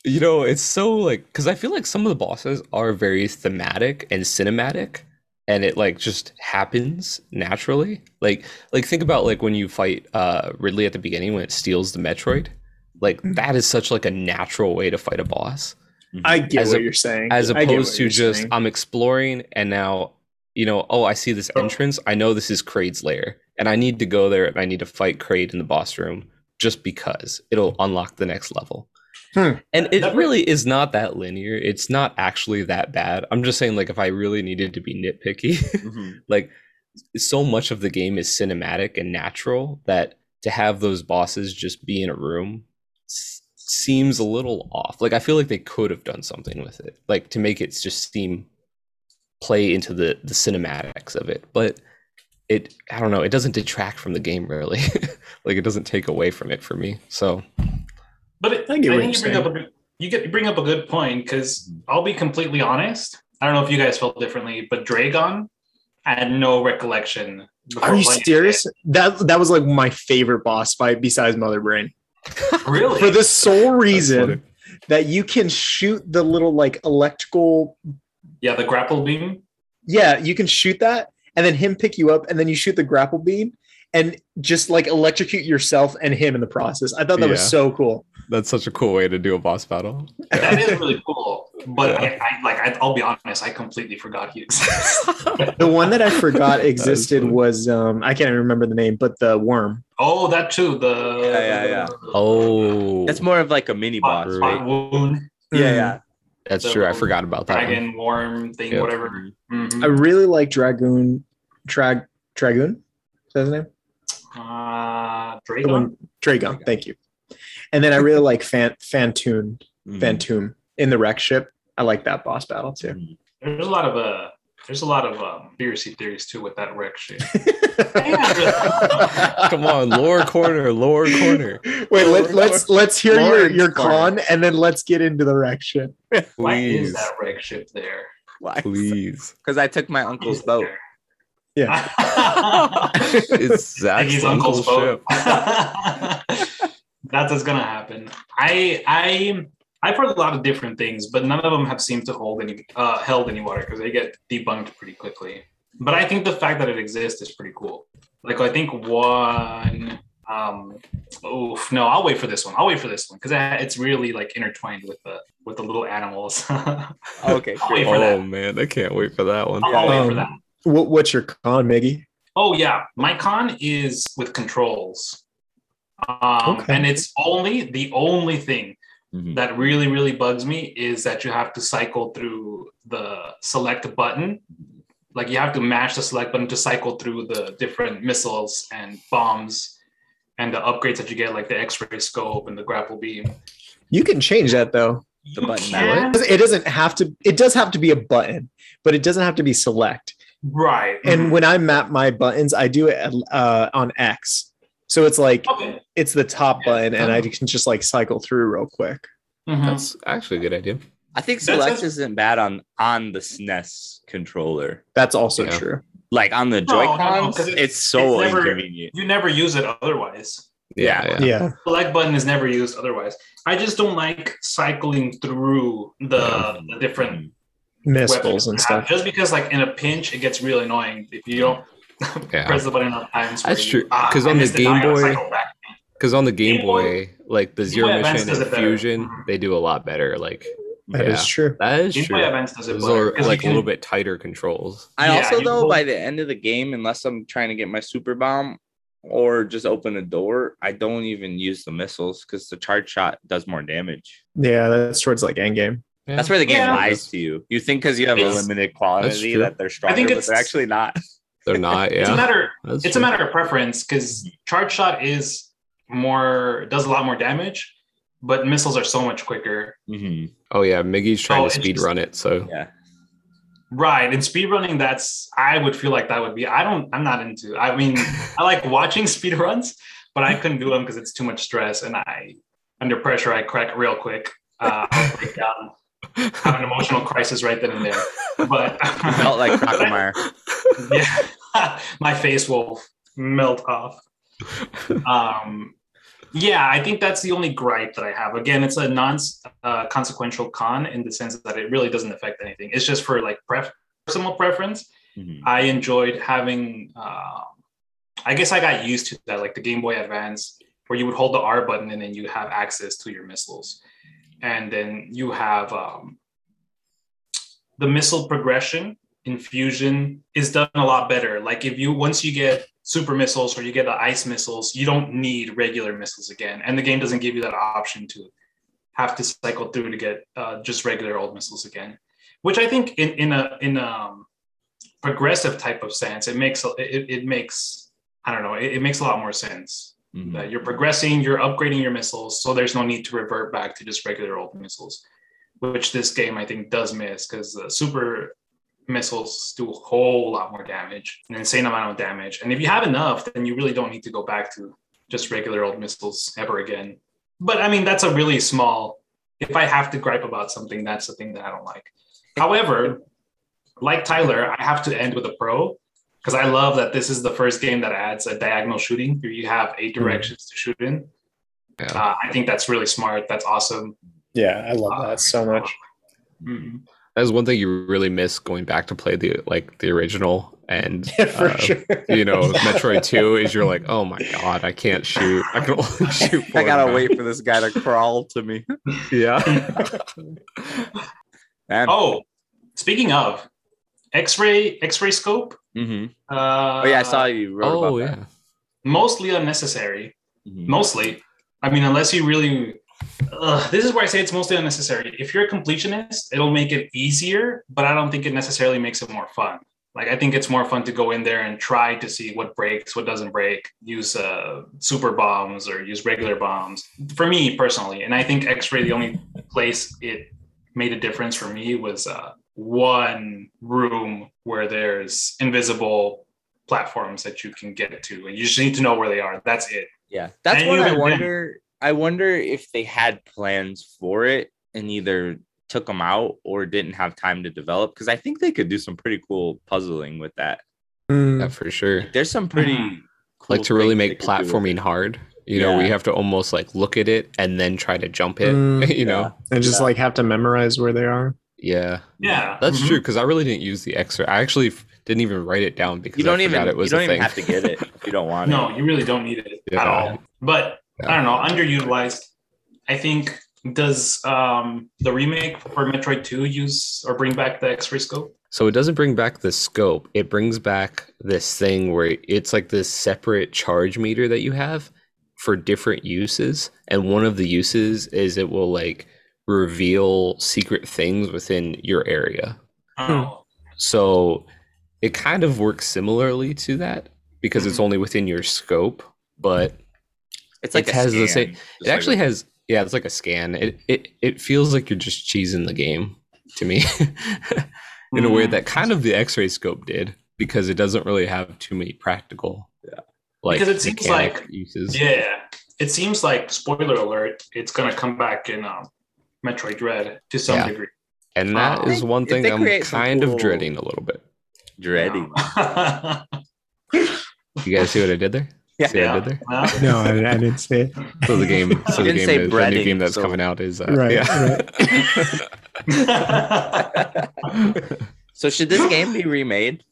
you know, it's so like, because I feel like some of the bosses are very thematic and cinematic. And it like just happens naturally. Like think about like when you fight Ridley at the beginning when it steals the Metroid. Like that is such like a natural way to fight a boss. I get what you're saying. As opposed to just I'm exploring and now, you know, oh, I see this entrance. I know this is Kraid's lair and I need to go there and I need to fight Kraid in the boss room just because it'll unlock the next level. And it really is not that linear. It's not actually that bad. I'm just saying, like, if I really needed to be nitpicky, like, so much of the game is cinematic and natural that to have those bosses just be in a room seems a little off. Like, I feel like they could have done something with it, like, to make it just seem play into the cinematics of it. But it, I don't know, it doesn't detract from the game, really. Like, it doesn't take away from it for me. So... But I think you bring up a good point, because I'll be completely honest. I don't know if you guys felt differently, but Dragon, I had no recollection. Are you serious? It. That was like my favorite boss fight besides Mother Brain. Really? For the sole reason that you can shoot the little like electrical. Yeah, the grapple beam. Yeah, you can shoot that and then him pick you up and then you shoot the grapple beam. And just like electrocute yourself and him in the process. I thought that was so cool. That's such a cool way to do a boss battle. Yeah. That is really cool. But I'll be honest, I completely forgot he exists. The one that I forgot existed was I can't even remember the name, but the worm. Oh, that too. Oh, that's more of like a mini boss. Right? Yeah. That's true. I forgot about that. Dragon worm thing, whatever. Mm-hmm. I really like Dragoon. Dragoon. Is that his name? Dragon. Thank you. And then I really like Phantom in the wreck ship. I like that boss battle too. There's a lot of conspiracy theories too with that wreck ship. Come on, lower corner. Wait, let's hear your con, and then let's get into the wreck ship. Why is that wreck ship there? Why? Please, because I took my uncle's boat. There. Yeah, it's Zach's uncle's boat. That's what's gonna happen. I've heard a lot of different things, but none of them have seemed to hold any held any water because they get debunked pretty quickly. But I think the fact that it exists is pretty cool. Like I think one. I'll wait for this one. Because it's really like intertwined with the little animals. Okay. Cool. Oh man, I can't wait for that one. I'll wait for that. What's your con, Maggie? Oh, yeah. My con is with controls. And it's the only thing that really, really bugs me is that you have to cycle through the select button. Like you have to mash the select button to cycle through the different missiles and bombs and the upgrades that you get, like the X-ray scope and the grapple beam. You can change that, though. The button that way. It does have to be a button, but it doesn't have to be select. Right. And when I map my buttons, I do it on X. So it's like, it's the top button, and I can just like cycle through real quick. Mm-hmm. That's actually a good idea. I think Select isn't bad on the SNES controller. That's also true. Like on the Joy-Cons, it's so inconvenient. You never use it otherwise. Yeah. Select button is never used otherwise. I just don't like cycling through the different... missiles and stuff, just because like in a pinch it gets real annoying if you don't press the button on time. That's true, because on the Game Boy like the Zero Mission and Fusion, they do a lot better. Like that is true. Those are like a little bit tighter controls. By the end of the game, unless I'm trying to get my super bomb or just open a door, I don't even use the missiles because the charge shot does more damage. Yeah, that's towards like end game. Yeah. That's where the game lies to you. You think because you have a limited quantity that they're stronger, but they're actually not. They're not. Yeah, it's a matter of preference because charge shot is more, does a lot more damage, but missiles are so much quicker. Mm-hmm. Oh yeah, Miggy's trying to speed run it, so yeah. Right, and speedrunning, I would feel like that would be, I'm not into, I mean, I like watching speedruns, but I couldn't do them because it's too much stress, and under pressure, I crack real quick. I'll break down, have an emotional crisis right then and there. But I felt like Crocomire. Yeah, my face will melt off. Yeah, I think that's the only gripe that I have. Again, it's a non-consequential con in the sense that it really doesn't affect anything. It's just for like personal preference. Mm-hmm. I enjoyed having, I guess I got used to that, like the Game Boy Advance, where you would hold the R button and then you have access to your missiles. And then you have the missile progression in Fusion is done a lot better. Like once you get super missiles or you get the ice missiles, you don't need regular missiles again. And the game doesn't give you that option to have to cycle through to get just regular old missiles again, which I think in a progressive type of sense, it makes a lot more sense. Mm-hmm. That you're progressing, you're upgrading your missiles. So there's no need to revert back to just regular old missiles, which this game I think does miss because the super missiles do a whole lot more damage, an insane amount of damage. And if you have enough, then you really don't need to go back to just regular old missiles ever again. But I mean, that's a really small, if I have to gripe about something, that's the thing that I don't like. However, like Tyler, I have to end with a pro because I love that this is the first game that adds a diagonal shooting where you have 8 directions to shoot in. Yeah. I think that's really smart. That's awesome. Yeah, I love that so much. Mm-hmm. That was one thing you really miss going back to play the original and sure. You know, Metroid 2 is you're like, oh my god, I can't shoot. I can only shoot. I gotta wait for this guy to crawl to me. Yeah. Speaking of X-ray scope. Mm-hmm. I saw you wrote about that. Mostly unnecessary. Mm-hmm. Mostly, I mean, unless you really. This is where I say it's mostly unnecessary. If you're a completionist, it'll make it easier, but I don't think it necessarily makes it more fun. Like, I think it's more fun to go in there and try to see what breaks, what doesn't break, use super bombs or use regular bombs, for me personally. And I think X-Ray, the only place it made a difference for me was one room where there's invisible platforms that you can get to. And you just need to know where they are. That's it. Yeah, that's what I wonder... I wonder if they had plans for it and either took them out or didn't have time to develop, because I think they could do some pretty cool puzzling with that. Yeah, for sure. There's some pretty cool like to really make platforming hard. You know, we have to almost like look at it and then try to jump it, you know, and just like have to memorize where they are. Yeah. Yeah. That's true, because I really didn't use the extra. I actually didn't even write it down because you don't even have to get it if you don't want it. No, you really don't need it at all. But I don't know, underutilized. I think, does the remake for Metroid 2 use or bring back the X-ray scope? So it doesn't bring back the scope. It brings back this thing where it's like this separate charge meter that you have for different uses. And one of the uses is it will like reveal secret things within your area. Oh. So it kind of works similarly to that because it's only within your scope, but... It's like it has the same. It actually has, it's like a scan. It feels like you're just cheesing the game to me in a way that kind of the X-ray scope did, because it doesn't really have too many practical because it seems like uses. Yeah, it seems like, spoiler alert, it's gonna come back in Metroid Dread to some degree, and that is one thing I'm kind of dreading a little bit. Dreading. You guys see what I did there? Yeah. No, I didn't say it. So the game, the new game that's coming out is right. So should this game be remade?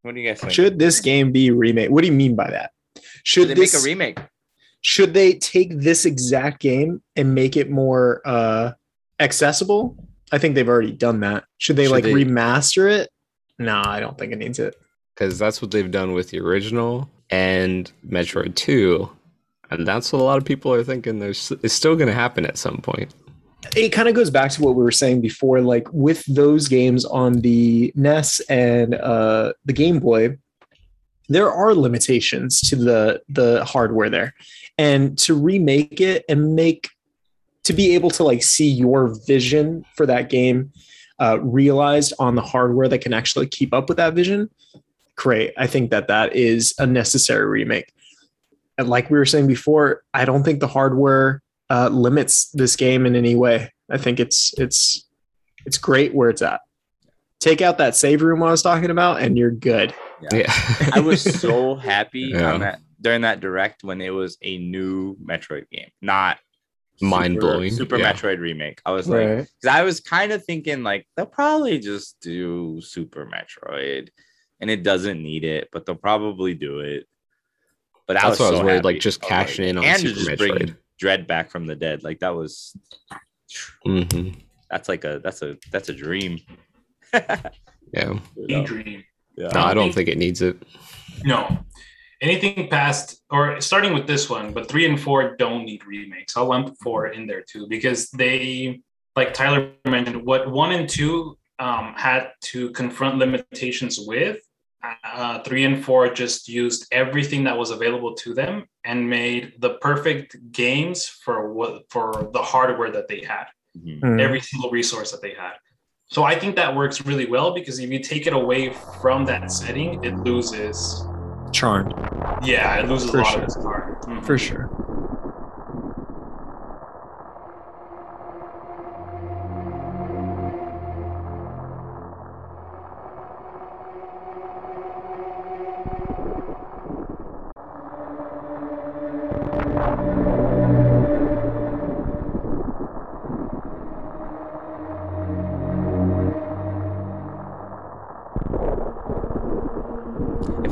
What do you guys think? Should this game be remade? What do you mean by that? Should they make a remake? Should they take this exact game and make it more accessible? I think they've already done that. Should they remaster it? No, I don't think it needs it. Because that's what they've done with the original and Metroid 2, and that's what a lot of people are thinking. It's still going to happen at some point. it kind of goes back to what we were saying before, like with those games on the NES and the Game Boy, there are limitations to the hardware there, and to remake it and make, to be able to like see your vision for that game realized on the hardware that can actually keep up with that vision. Great. I think that that is a necessary remake. And like we were saying before, I don't think the hardware limits this game in any way. I think it's great where it's at. Take out that save room I was talking about and you're good. Yeah. I was so happy on that, during that direct when it was a new Metroid game, not mind-blowing Super Metroid remake. I was like, because I was kind of thinking like they'll probably just do Super Metroid and it doesn't need it, but they'll probably do it. But that's what I was so worried, happy. Like just cashing in on and Super Metroid. Bring Dread back from the dead, like that was. Mm-hmm. That's like that's a dream. Yeah, a dream. Yeah. No, I don't think it needs it. No, anything past or starting with this one, but 3 and 4 don't need remakes. I'll lump 4 in there too because they, like Tyler mentioned, what 1 and 2 had to confront limitations with. 3 and 4 just used everything that was available to them and made the perfect games for the hardware that they had, every single resource that they had. So I think that works really well because if you take it away from that setting, it loses charm. Yeah, it loses a lot of its charm. Mm-hmm. For sure.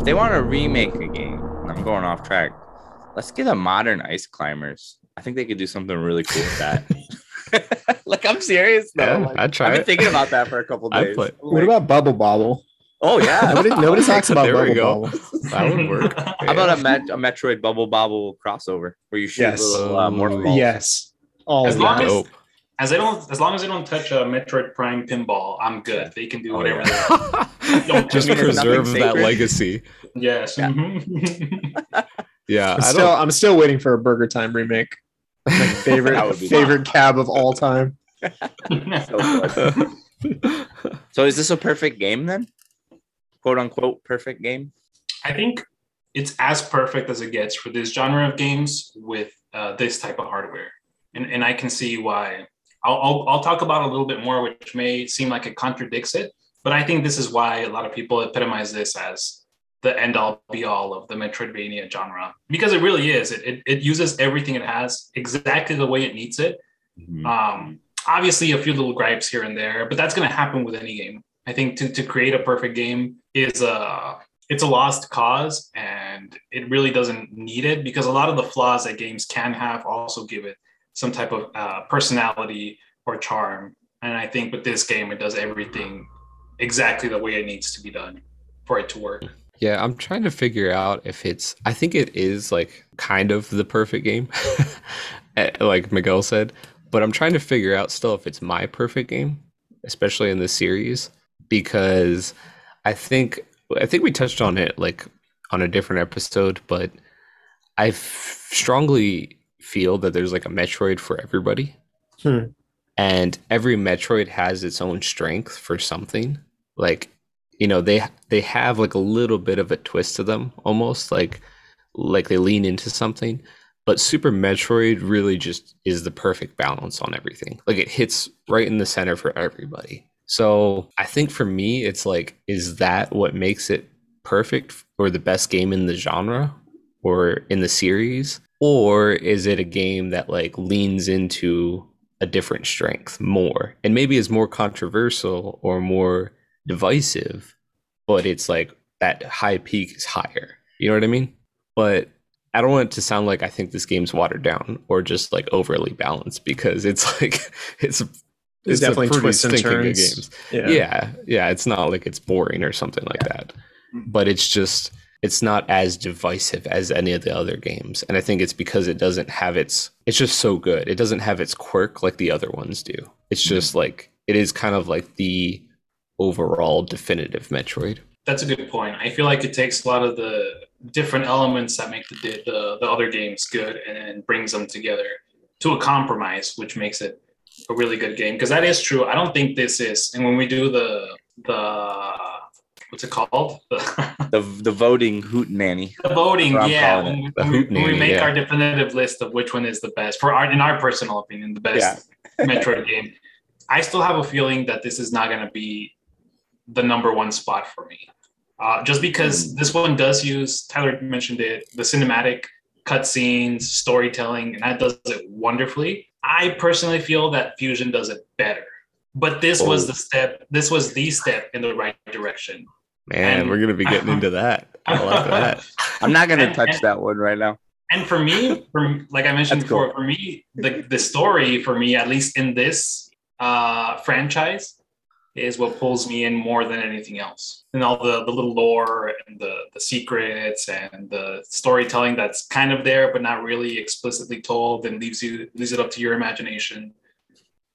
They want to remake a game. I'm going off track. Let's get a modern Ice Climbers. I think they could do something really cool with that. Like, I'm serious though. Yeah, like, I'd try. I've been thinking about that for a couple days. Like, what about Bubble Bobble? Oh yeah, nobody talks about Bubble Bobble. That would work. Yeah. How about a Metroid Bubble Bobble crossover where you shoot little morph balls? Yes. Oh, As long as they don't touch a Metroid Prime pinball, I'm good. They can do whatever they want. Just preserve that legacy. Yes. Yeah. Yeah. I'm still waiting for a Burger Time remake. My favorite cab of all time. So is this a perfect game then? Quote unquote perfect game? I think it's as perfect as it gets for this genre of games with this type of hardware. And I can see why. I'll talk about a little bit more, which may seem like it contradicts it, but I think this is why a lot of people epitomize this as the end-all be-all of the Metroidvania genre, because it really is. It uses everything it has exactly the way it needs it. Mm-hmm. Obviously, a few little gripes here and there, but that's going to happen with any game. I think to create a perfect game is it's a lost cause, and it really doesn't need it because a lot of the flaws that games can have also give it some type of personality or charm. And I think with this game, it does everything exactly the way it needs to be done for it to work. Yeah, I'm trying to figure out if it's... I think it is like kind of the perfect game, like Miguel said, but I'm trying to figure out still if it's my perfect game, especially in this series, because I think we touched on it like on a different episode, but I strongly feel that there's like a Metroid for everybody, and every Metroid has its own strength for something. Like, you know, they have like a little bit of a twist to them, almost like they lean into something. But Super Metroid really just is the perfect balance on everything. Like, it hits right in the center for everybody. So I think for me, it's like, is that what makes it perfect or the best game in the genre or in the series? Or is it a game that like leans into a different strength more and maybe is more controversial or more divisive, but it's like that high peak is higher. You know what I mean? But I don't want it to sound like I think this game's watered down or just like overly balanced, because it's like it's definitely twists and turns. Games. Yeah. It's not like it's boring or something like that, but it's just it's not as divisive as any of the other games. And I think it's because it doesn't have its, it's just so good. It doesn't have its quirk like the other ones do. It's just like, it is kind of like the overall definitive Metroid. That's a good point. I feel like it takes a lot of the different elements that make the other games good and brings them together to a compromise, which makes it a really good game. Because that is true. I don't think this is, and when we do the what's it called? The voting hootenanny. The voting, yeah. When we make our definitive list of which one is the best, for our, in our personal opinion, the best Metroid game. I still have a feeling that this is not going to be the number one spot for me. Just because this one does use, Tyler mentioned it, the cinematic cutscenes, storytelling, and that does it wonderfully. I personally feel that Fusion does it better. But this was the step, this was the step in the right direction. Man, and we're going to be getting into that. I like that. I'm not going to touch that one right now. And for me, like I mentioned before, cool. For me, the story, for me, at least in this franchise, is what pulls me in more than anything else. And all the little lore and the secrets and the storytelling that's kind of there, but not really explicitly told, and leaves it up to your imagination.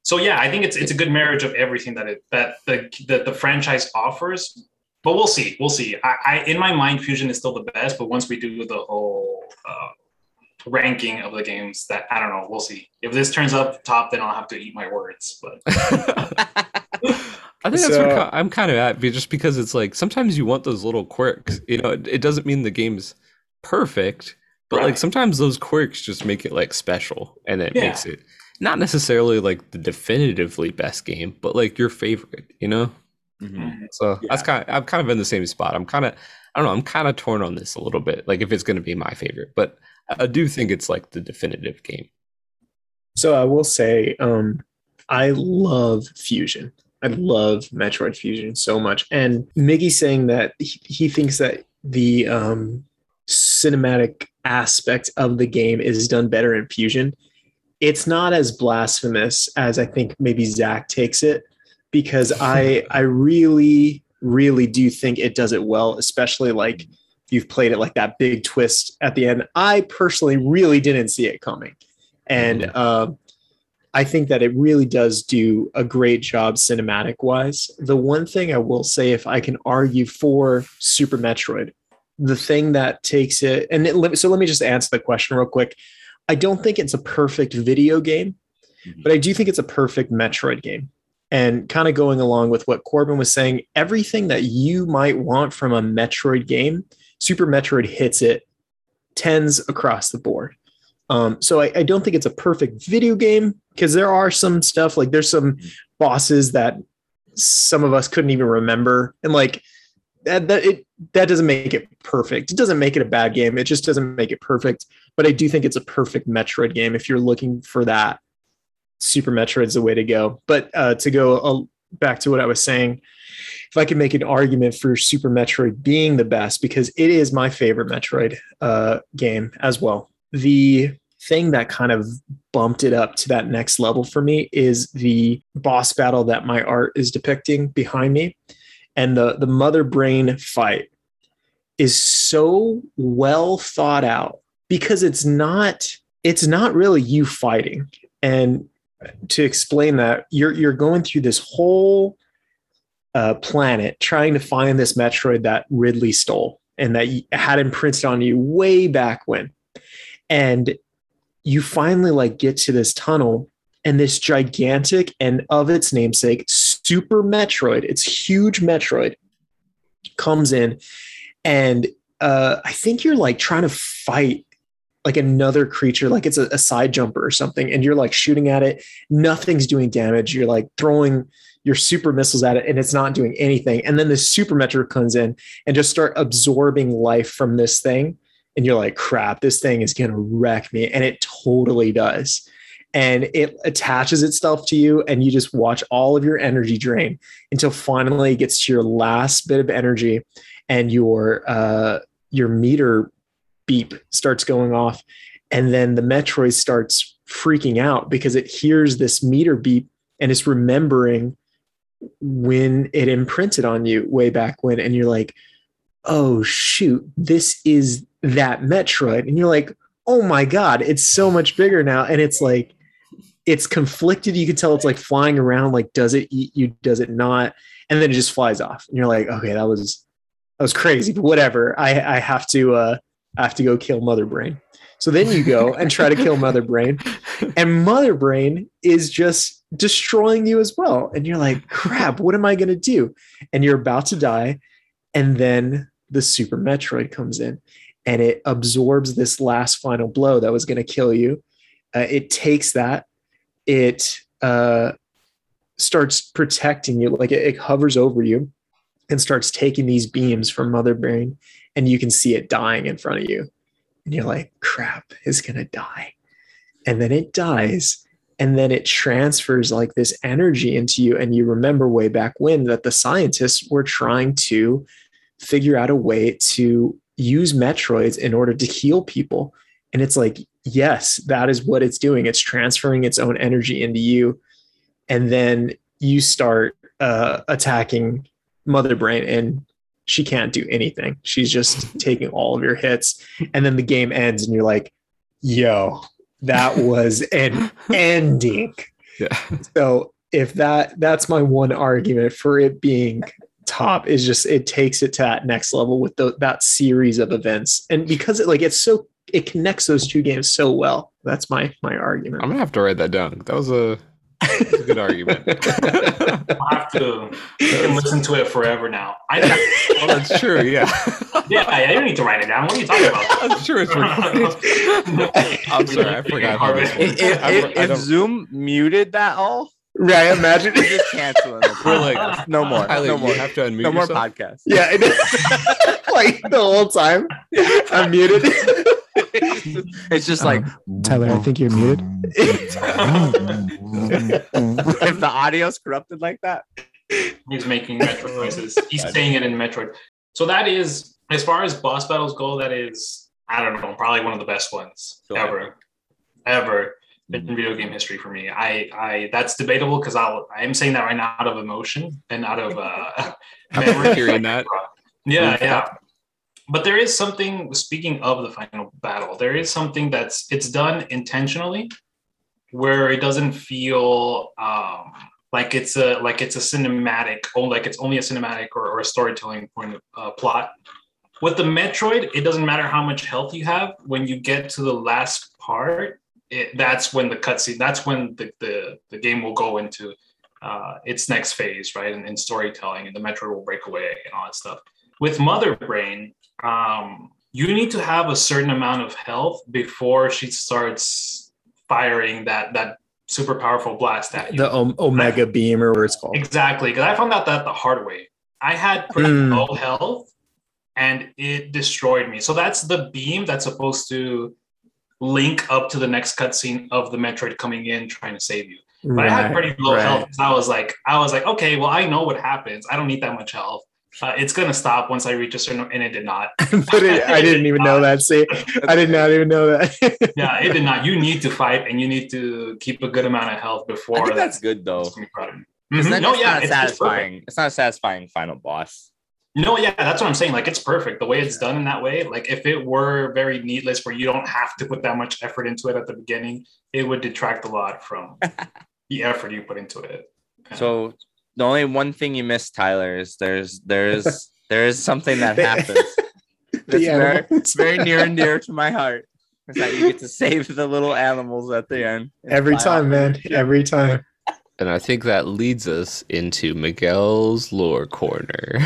So yeah, I think it's a good marriage of everything that the franchise offers. But we'll see. I in my mind, Fusion is still the best. But once we do the whole ranking of the games, that I don't know, we'll see. If this turns up top, then I'll have to eat my words. But I think that's what I'm kind of at, just because it's like sometimes you want those little quirks. You know, it doesn't mean the game's perfect, but right. Like sometimes those quirks just make it like special, and it makes it not necessarily like the definitively best game, but like your favorite. You know. Mm-hmm. So that's I'm kind of in the same spot. I'm kind of torn on this a little bit, like if it's going to be my favorite, but I do think it's like the definitive game. So I will say, I love Fusion. I love Metroid Fusion so much. And Miggy saying that he thinks that the cinematic aspect of the game is done better in Fusion. It's not as blasphemous as I think maybe Zach takes it, because I really, really do think it does it well, especially like you've played it, like that big twist at the end. I personally really didn't see it coming. And I think that it really does do a great job cinematic wise. The one thing I will say, if I can argue for Super Metroid, the thing that takes it, so let me just answer the question real quick. I don't think it's a perfect video game, but I do think it's a perfect Metroid game. And kind of going along with what Corbin was saying, everything that you might want from a Metroid game, Super Metroid hits it 10s across the board. So I don't think it's a perfect video game, because there are some stuff, like there's some bosses that some of us couldn't even remember. And like that doesn't make it perfect. It doesn't make it a bad game. It just doesn't make it perfect. But I do think it's a perfect Metroid game. If you're looking for that, Super Metroid's the way to go. But to go back to what I was saying, if I could make an argument for Super Metroid being the best, because it is my favorite Metroid game as well. The thing that kind of bumped it up to that next level for me is the boss battle that my art is depicting behind me. And the Mother Brain fight is so well thought out, because it's not really you fighting. And to explain that, you're going through this whole planet trying to find this Metroid that Ridley stole and that had imprinted on you way back when. And you finally like get to this tunnel, and this gigantic and of its namesake Super Metroid, it's huge Metroid, comes in, and I think you're like trying to fight like another creature, like it's a side jumper or something, and you're like shooting at it, nothing's doing damage, you're like throwing your super missiles at it and it's not doing anything, and then the Super Metroid comes in and just start absorbing life from this thing, and you're like, crap, this thing is gonna wreck me, and it totally does, and it attaches itself to you, and you just watch all of your energy drain until finally it gets to your last bit of energy, and your meter beep starts going off, and then the Metroid starts freaking out because it hears this meter beep and it's remembering when it imprinted on you way back when, and you're like, oh shoot, this is that Metroid. And you're like, oh my God, it's so much bigger now. And it's like, it's conflicted. You can tell it's like flying around, like, does it eat you? Does it not? And then it just flies off. And you're like, okay, that was crazy, but whatever. I have to go kill Mother Brain. So then you go and try to kill Mother Brain, and Mother Brain is just destroying you as well. And you're like, crap, what am I going to do? And you're about to die. And then the Super Metroid comes in and it absorbs this last final blow that was going to kill you. It takes that. It starts protecting you. Like it hovers over you and starts taking these beams from Mother Brain, and you can see it dying in front of you. And you're like, crap, it's going to die. And then it dies. And then it transfers like this energy into you. And you remember way back when that the scientists were trying to figure out a way to use Metroids in order to heal people. And it's like, yes, that is what it's doing. It's transferring its own energy into you. And then you start attacking Mother Brain, and she can't do anything. She's just taking all of your hits. And then the game ends and you're like, yo, that was an ending. Yeah. So if that's my one argument for it being top, is just, it takes it to that next level with that series of events. And because it connects those two games so well. That's my argument. I'm gonna have to write that down. That was a good argument. I'll have to listen to it forever now. Well, that's true, yeah. Yeah, you don't need to write it down. What are you talking about? I'm sure it's recorded. I'm sorry, I forgot. If Zoom muted that all? Right, imagine. Just cancel it. We're like, no more. No more. You have to unmute no yourself? More podcasts. Yeah, it is. Like the whole time. I'm muted. It's just like, Tyler, I think you're muted. If the audio's corrupted like that. He's making Metroid noises. He's saying it in Metroid. So that is, as far as boss battles go, that is, I don't know, probably one of the best ones ever in video game history for me. I that's debatable because I'm saying that right now out of emotion and out of memory. Hearing that. Yeah. But there is something, speaking of the final battle, there is something it's done intentionally where it doesn't feel like it's a cinematic, or like it's only a cinematic or a storytelling point of plot. With the Metroid, it doesn't matter how much health you have. When you get to the last part, that's when the cutscene, that's when the game will go into its next phase, right? And storytelling, and the Metroid will break away and all that stuff. With Mother Brain, you need to have a certain amount of health before she starts firing that super powerful blast at you. The Omega Beam or whatever it's called. Exactly, because I found out that the hard way. I had pretty low health, and it destroyed me. So that's the beam that's supposed to link up to the next cutscene of the Metroid coming in trying to save you. But I had pretty low health. I was like, okay, well, I know what happens. I don't need that much health. It's going to stop once I reach a certain... And it did not. I did not even know that. Yeah, it did not. You need to fight, and you need to keep a good amount of health before... I think that's good, though. It's satisfying. It's not a satisfying final boss. No, yeah, that's what I'm saying. Like, it's perfect. The way it's done in that way, like, if it were very needless where you don't have to put that much effort into it at the beginning, it would detract a lot from the effort you put into it. Yeah. So... The only one thing you miss, Tyler, is there is something that happens that's very near and dear to my heart. Is that you get to save the little animals at the end. Every time, man. Every time. And I think that leads us into Miguel's Lore Corner.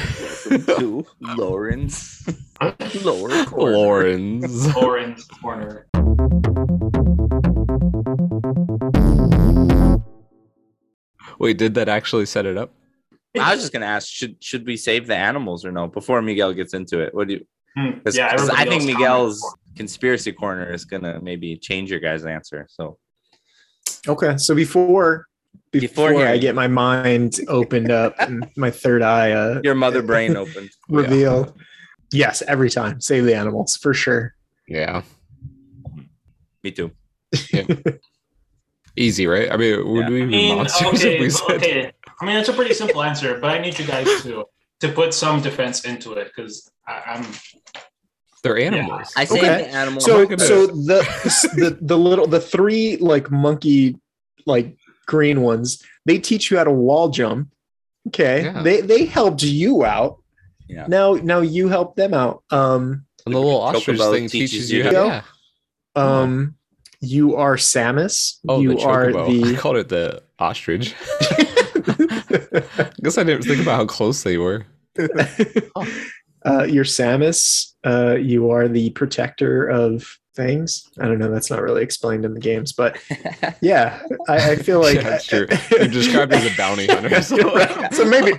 Welcome to Lauren's Lore Corner. Lauren's Corner. Wait, did that actually set it up? I was just gonna ask, should we save the animals or no before Miguel gets into it? What do you? Because I think Miguel's conspiracy corner is gonna maybe change your guys' answer. So okay, so before I get my mind opened up and my third eye, your Mother Brain opened, revealed. Yeah. Yes, every time, save the animals for sure. Yeah, me too. Yeah. Easy, right? I mean, would we be monsters if we said? Okay. I mean, it's a pretty simple answer, but I need you guys to put some defense into it because They're animals. Yeah. I say okay. Animals. So the three like monkey like green ones, they teach you how to wall jump. Okay, yeah. They helped you out. Yeah. Now you help them out. And the little ostrich thing teaches you how. Yeah. You are Samus. Oh, you are the. I called it the ostrich. I guess I didn't think about how close they were. You're Samus. You are the protector of things. I don't know. That's not really explained in the games, but yeah, I feel like yeah, that's true. You're described as a bounty hunter, so, right. So maybe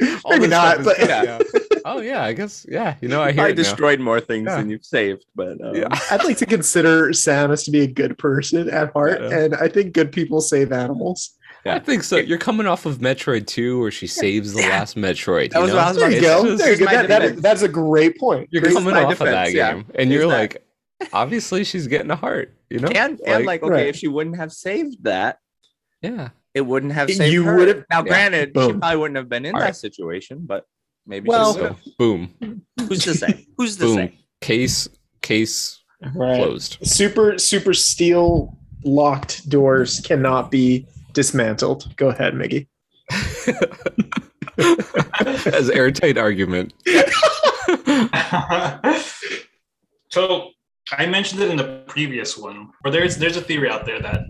not. But yeah. Oh yeah, I guess yeah. You know, I destroyed now. More things yeah. than you've saved, but yeah. I'd like to consider Samus to be a good person at heart, yeah. And I think good people save animals. Yeah. I think so. You're coming off of Metroid 2 where she saves the last Metroid. That was what I was about to go. That's a great point. You're coming off of that game. And you're like, obviously she's getting a heart. You know? And okay, if she wouldn't have saved that, yeah, it wouldn't have saved you her. Now, granted, she probably wouldn't have been in that situation, but maybe she would have. Boom. Who's to say? Who's to say? Case closed. Super steel locked doors cannot be dismantled. Go ahead, Maggie. That's an airtight argument. So I mentioned it in the previous one, where there's a theory out there that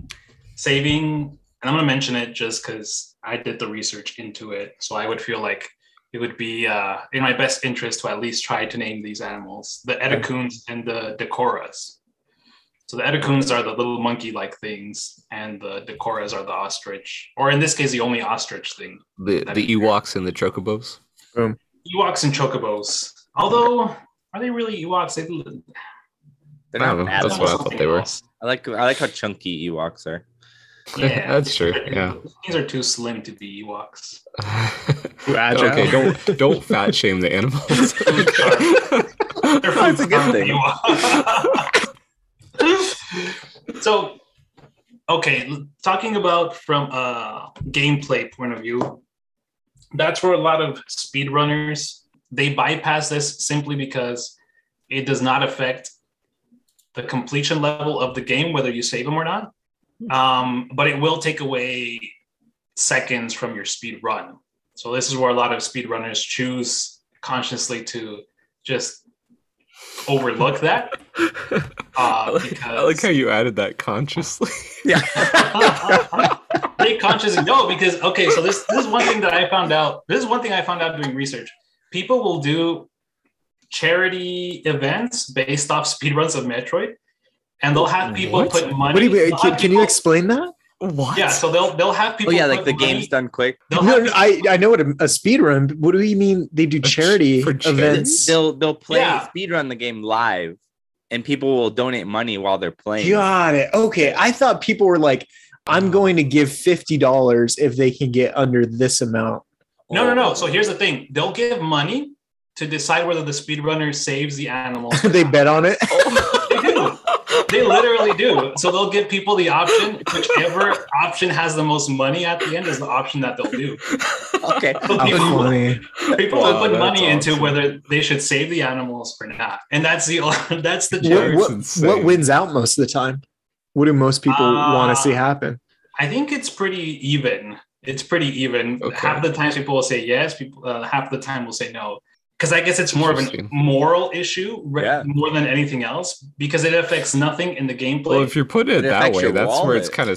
saving, and I'm going to mention it just because I did the research into it, so I would feel like it would be in my best interest to at least try to name these animals, the Etecoons and the Decoras. So the Etecoons are the little monkey-like things, and the Decoras are the ostrich, or in this case, the only ostrich thing. The Ewoks and the Chocobos? Ewoks and Chocobos. Although, are they really Ewoks? They're not that's what I thought they were. I like how chunky Ewoks are. Yeah, that's true. Yeah, these are too slim to be Ewoks. Okay, don't fat shame the animals. That's a good thing. So, okay, talking about from a gameplay point of view, that's where a lot of speedrunners, they bypass this simply because it does not affect the completion level of the game, whether you save them or not. But it will take away seconds from your speed run. So this is where a lot of speedrunners choose consciously to just overlook that. I like how you added that consciously. Yeah. They consciously know because, okay, so this is one thing that I found out. This is one thing I found out doing research. People will do charity events based off speedruns of Metroid, and they'll have people put money. What do you mean? Can you explain that? What? Yeah, so they'll have people. Oh, yeah, like the game's done quick. I know what a speed run. But what do you mean they do charity events? They'll play speed run the game live, and people will donate money while they're playing. Got it. Okay, I thought people were like, "I'm going to give $50 if they can get under this amount." No. So here's the thing: they'll give money to decide whether the speedrunner saves the animal. They bet on it. They literally do. So they'll give people the option. Whichever option has the most money at the end is the option that they'll do. Okay. So people put money into whether they should save the animals or not. And that's the charity. What wins out most of the time? What do most people want to see happen? I think it's pretty even. Okay. Half the time people will say yes. Half the time will say no. Because I guess it's more of a moral issue more than anything else, because it affects nothing in the gameplay. Well, if you're putting it that way, that's wallet. Where it's kind of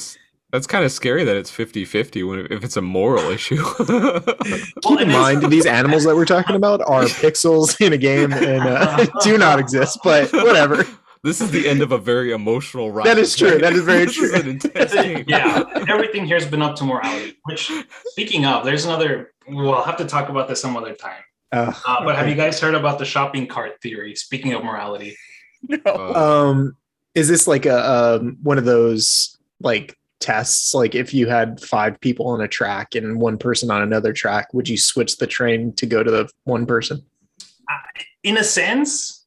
scary that it's 50-50 when if it's a moral issue. Keep in mind, these animals that we're talking about are pixels in a game and do not exist. But whatever. This is the end of a very emotional ride. That is true. That is very true. Is an intense game. Yeah, everything here's been up to morality. Which, speaking of, there's another. We'll I'll have to talk about this some other time. But have you guys heard about the shopping cart theory? Speaking of morality, no. Is this like a one of those like tests? Like if you had 5 people on a track and one person on another track, would you switch the train to go to the one person? In a sense,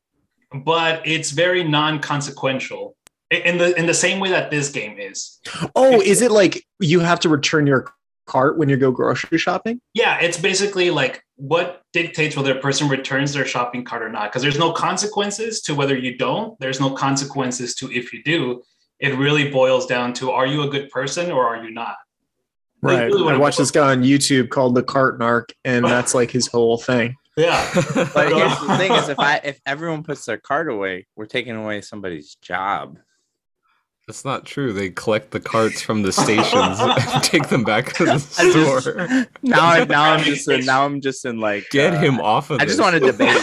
but it's very non-consequential in the same way that this game is. Oh, is it like you have to return your cart when you go grocery shopping? Yeah, it's basically like what dictates whether a person returns their shopping cart or not? Because there's no consequences to whether you don't. There's no consequences to if you do. It really boils down to, are you a good person or are you not? Right. Really, I watched this guy on YouTube called The Cart Narc, and that's like his whole thing. Yeah. But here's the thing is, if everyone puts their cart away, we're taking away somebody's job. That's not true. They collect the carts from the stations and take them back to the store. Now I'm just in like, get him off of this. I just want to debate.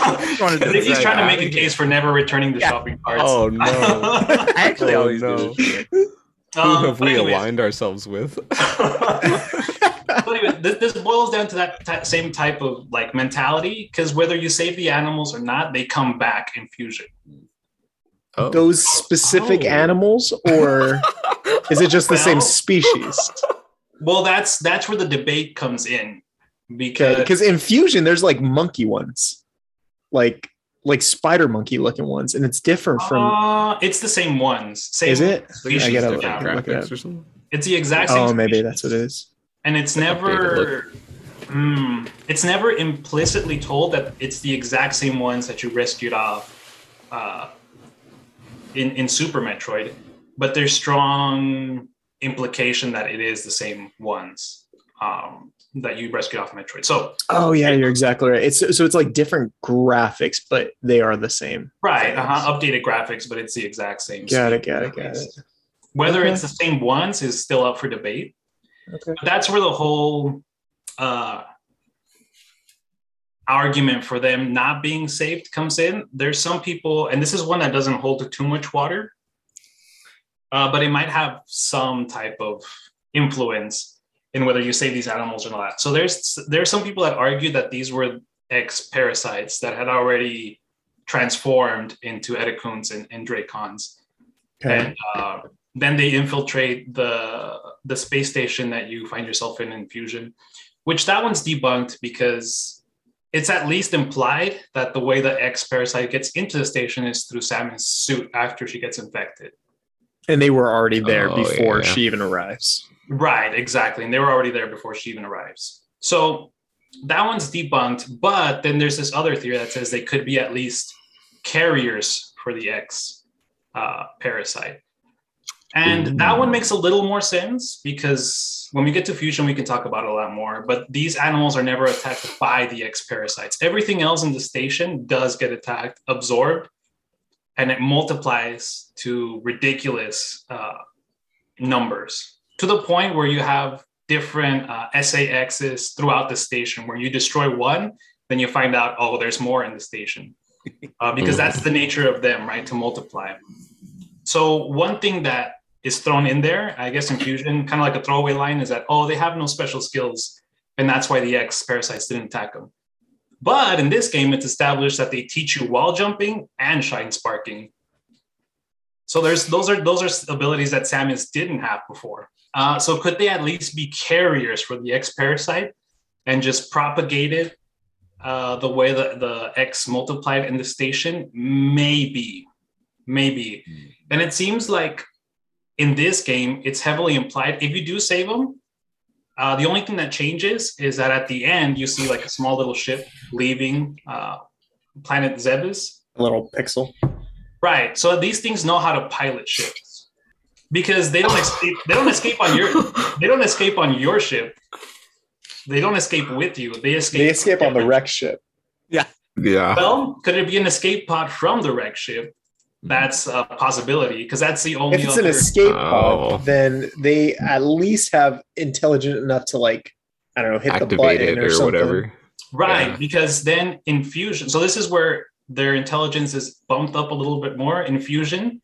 He's trying to make a case for never returning the shopping carts. Oh no! I actually always do. Who have we aligned ourselves with? But anyway, this boils down to that same type of like mentality, because whether you save the animals or not, they come back in Fusion. Oh. Those specific animals, or is it just the same species? Well, that's where the debate comes in, because in Fusion there's like monkey ones, like spider monkey looking ones, and it's different from. It's the same ones. Same is it? Species, I gotta look it up. Or something. It's the exact same. Oh, maybe species. That's what it is. And it's never. It's never implicitly told that it's the exact same ones that you rescued off. In Super Metroid, but there's strong implication that it is the same ones that you rescued off Metroid. So, you're exactly right. It's like different graphics, but they are the same. Right, updated graphics, but it's the exact same. Got it. Whether it's the same ones is still up for debate. Okay, but that's where the whole argument for them not being saved comes in. There's some people, and this is one that doesn't hold too much water, but it might have some type of influence in whether you save these animals or not. So there's some people that argue that these were X-Parasites that had already transformed into Etecoons and Dracons. Okay. And then they infiltrate the space station that you find yourself in Fusion, which that one's debunked because it's at least implied that the way the X-Parasite gets into the station is through Samus' suit after she gets infected. And they were already there before she even arrives. Right, exactly. And they were already there before she even arrives. So that one's debunked, but then there's this other theory that says they could be at least carriers for the X-Parasite. And that one makes a little more sense because when we get to Fusion, we can talk about it a lot more. But these animals are never attacked by the X-Parasites. Everything else in the station does get attacked, absorbed, and it multiplies to ridiculous numbers to the point where you have different SAXs throughout the station where you destroy one, then you find out, there's more in the station because that's the nature of them, right, to multiply. So one thing that is thrown in there, I guess in Fusion, kind of like a throwaway line, is that, they have no special skills, and that's why the X-Parasites didn't attack them. But in this game, it's established that they teach you wall jumping and shine sparking. So those are abilities that Samus didn't have before. So could they at least be carriers for the X-Parasite and just propagate it the way that the X multiplied in the station? Maybe. And it seems like in this game, it's heavily implied. If you do save them, the only thing that changes is that at the end, you see like a small little ship leaving planet Zebes. A little pixel. Right. So these things know how to pilot ships because they don't escape. They don't escape on your ship. They don't escape with you. They escape on the wreck ship. Yeah. Well, could it be an escape pod from the wreck ship? That's a possibility because that's the only. If it's an escape pod, then they at least have intelligent enough to hit the button or something. Whatever. Right, because then in Fusion, so this is where their intelligence is bumped up a little bit more. In Fusion,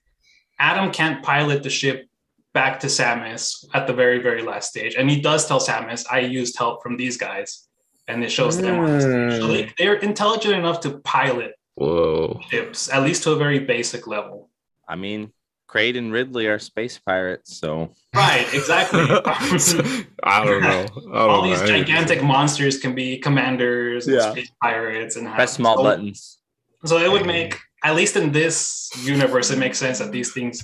Adam can't pilot the ship back to Samus at the very, very last stage, and he does tell Samus, "I used help from these guys," and it shows them on the stage. So they're intelligent enough to pilot. Whoa. Ships, at least to a very basic level. I mean, Kraid and Ridley are space pirates, so. Right, exactly. I don't know. All these gigantic monsters can be commanders and space pirates and press small buttons. So it would make, at least in this universe, it makes sense that these things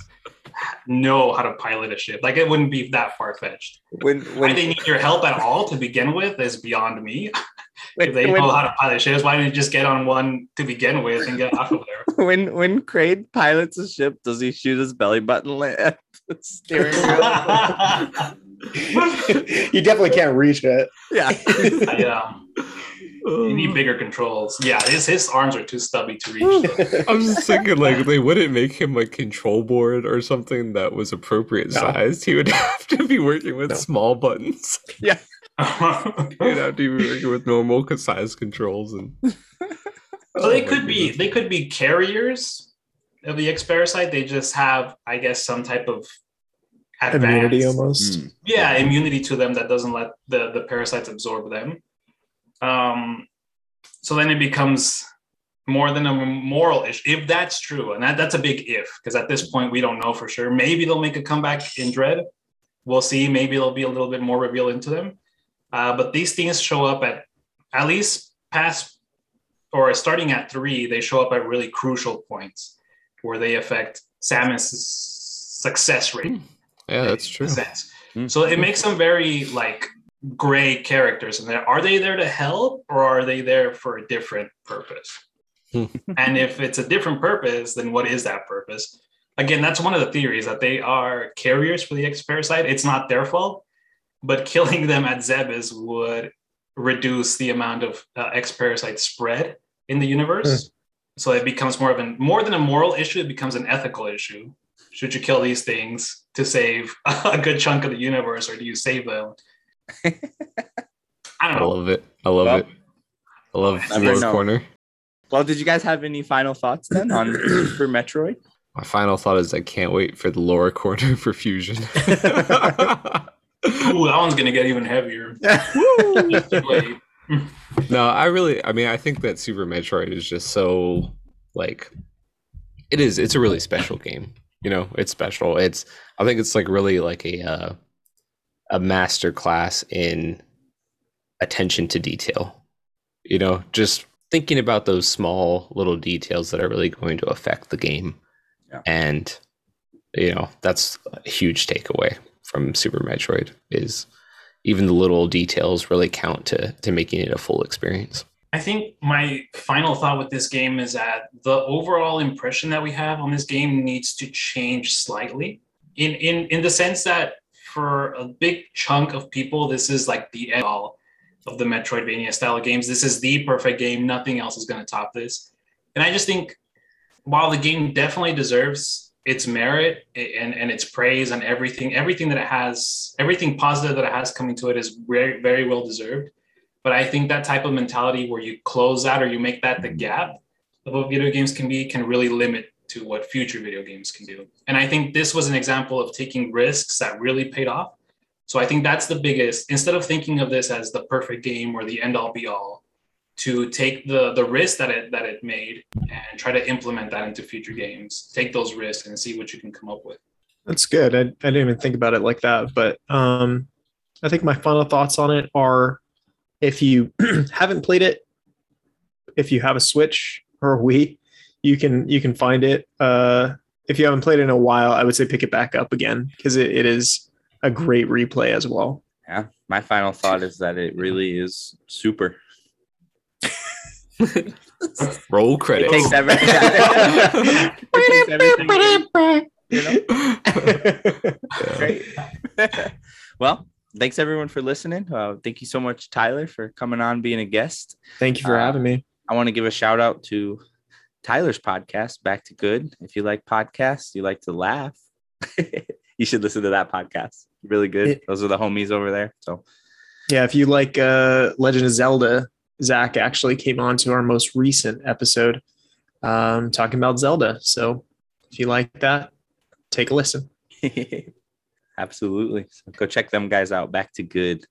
know how to pilot a ship. Like, it wouldn't be that far-fetched. Why they need your help at all to begin with is beyond me. If they know how to pilot ships, why don't you just get on one to begin with and get off of there? When Kraid pilots a ship, does he shoot his belly button at the steering wheel? You definitely can't reach it. Yeah. You need bigger controls. Yeah, his arms are too stubby to reach. I'm just thinking, like, they wouldn't make him a control board or something that was appropriate sized. He would have to be working with small buttons. Yeah. You'd have to be working with normal size controls. And so they could be carriers of the X-Parasite. They just have, I guess, some type of advanced immunity almost. Yeah, immunity to them that doesn't let the parasites absorb them. So then it becomes more than a moral issue, if that's true, and that's a big if, because at this point we don't know for sure. Maybe they'll make a comeback in Dread. We'll see. Maybe it'll be a little bit more reveal into them. But these things show up at least past or starting at 3. They show up at really crucial points where they affect Samus's success rate. Yeah, that's true. Mm-hmm. So it makes them very gray characters, and are they there to help, or are they there for a different purpose? And if it's a different purpose, then what is that purpose? Again, that's one of the theories, that they are carriers for the X-Parasite. It's not their fault, but killing them at Zebes would reduce the amount of X-Parasite spread in the universe. So it becomes more than a moral issue, it becomes an ethical issue. Should you kill these things to save a good chunk of the universe, or do you save them? I don't know. I love it. I love Zero Corner. Well, did you guys have any final thoughts then on Super Metroid? My final thought is I can't wait for the Lower Corner for Fusion. Ooh, that one's gonna get even heavier. No, I think that Super Metroid is just so it's a really special game. You know, it's special. I think it's really a master class in attention to detail, just thinking about those small little details that are really going to affect the game. Yeah. And that's a huge takeaway from Super Metroid, is even the little details really count to making it a full experience. I think my final thought with this game is that the overall impression that we have on this game needs to change slightly in the sense that for a big chunk of people, this is the end all of the Metroidvania style of games. This is the perfect game. Nothing else is going to top this. And I just think while the game definitely deserves its merit and its praise and everything that it has, everything positive that it has coming to it is very, very well deserved. But I think that type of mentality where you close out or you make that the gap of what video games can be can really limit to what future video games can do. And I think this was an example of taking risks that really paid off. So I think that's the biggest, instead of thinking of this as the perfect game or the end all be all, to take the risk that it made and try to implement that into future games. Take those risks and see what you can come up with. That's good. I didn't even think about it like that, but I think my final thoughts on it are, if you haven't played it, if you have a Switch or a Wii, you can find it. If you haven't played it in a while, I would say pick it back up again, because it is a great replay as well. Yeah, my final thought is that it really is super. Roll credits. It takes everything. Great. Well, thanks everyone for listening. Thank you so much, Tyler, for coming on, being a guest. Thank you for having me. I want to give a shout out to Tyler's podcast, Back to Good. If you like podcasts, you like to laugh, you should listen to that podcast. Really good. Those are the homies over there. So yeah, if you like Legend of Zelda, Zach actually came on to our most recent episode talking about Zelda. So if you like that, take a listen. Absolutely. So go check them guys out, Back to Good.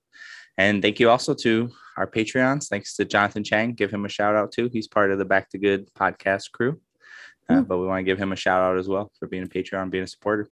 And thank you also to our Patreons. Thanks to Jonathan Chang. Give him a shout out too. He's part of the Back to Good podcast crew. But we want to give him a shout out as well for being a Patreon, being a supporter.